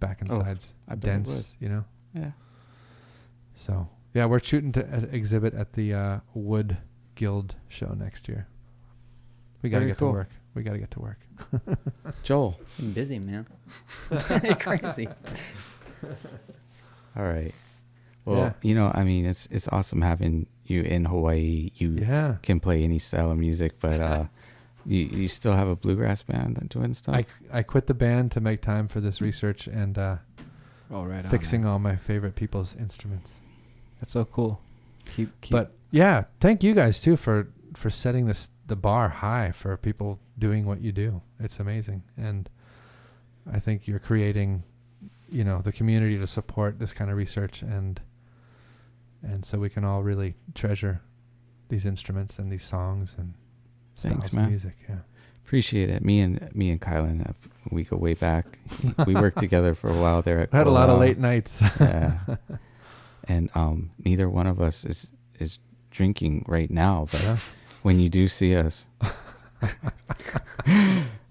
Back and oh, sides. I Dense, bet it would. You know? Yeah. So, yeah, we're shooting to uh, exhibit at the uh, Wood Guild show next year. We got to get cool. to work. We got to get to work. Joel. I'm busy, man. Crazy. All right. Well, yeah. you know, I mean, it's it's awesome having you in Hawaii. You yeah. can play any style of music, but uh, you, you still have a bluegrass band doing stuff? I, I quit the band to make time for this research and uh, oh, right fixing on, all my favorite people's instruments. That's so cool. Keep, keep. But, yeah, thank you guys, too, for, for setting this the bar high for people doing what you do. It's amazing. And I think you're creating, you know, the community to support this kind of research, and and so we can all really treasure these instruments and these songs and styles of music. Yeah, appreciate it. Me and me and Kylan, have, we go way back. We worked together for a while there. At I had Colorado. A lot of late nights. Yeah, and um, neither one of us is is drinking right now, but. Yeah. When you do see us,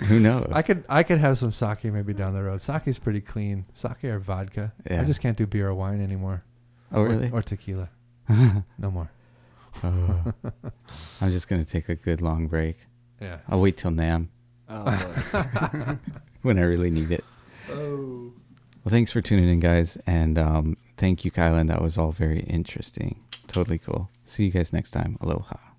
who knows? I could I could have some sake maybe down the road. Sake's pretty clean. Sake or vodka. Yeah. I just can't do beer or wine anymore. Oh, or, really? Or tequila. No more. Oh. I'm just going to take a good long break. Yeah. I'll wait till N A M. Oh. When I really need it. Oh. Well, thanks for tuning in, guys. And um, thank you, Kylan. That was all very interesting. Totally cool. See you guys next time. Aloha.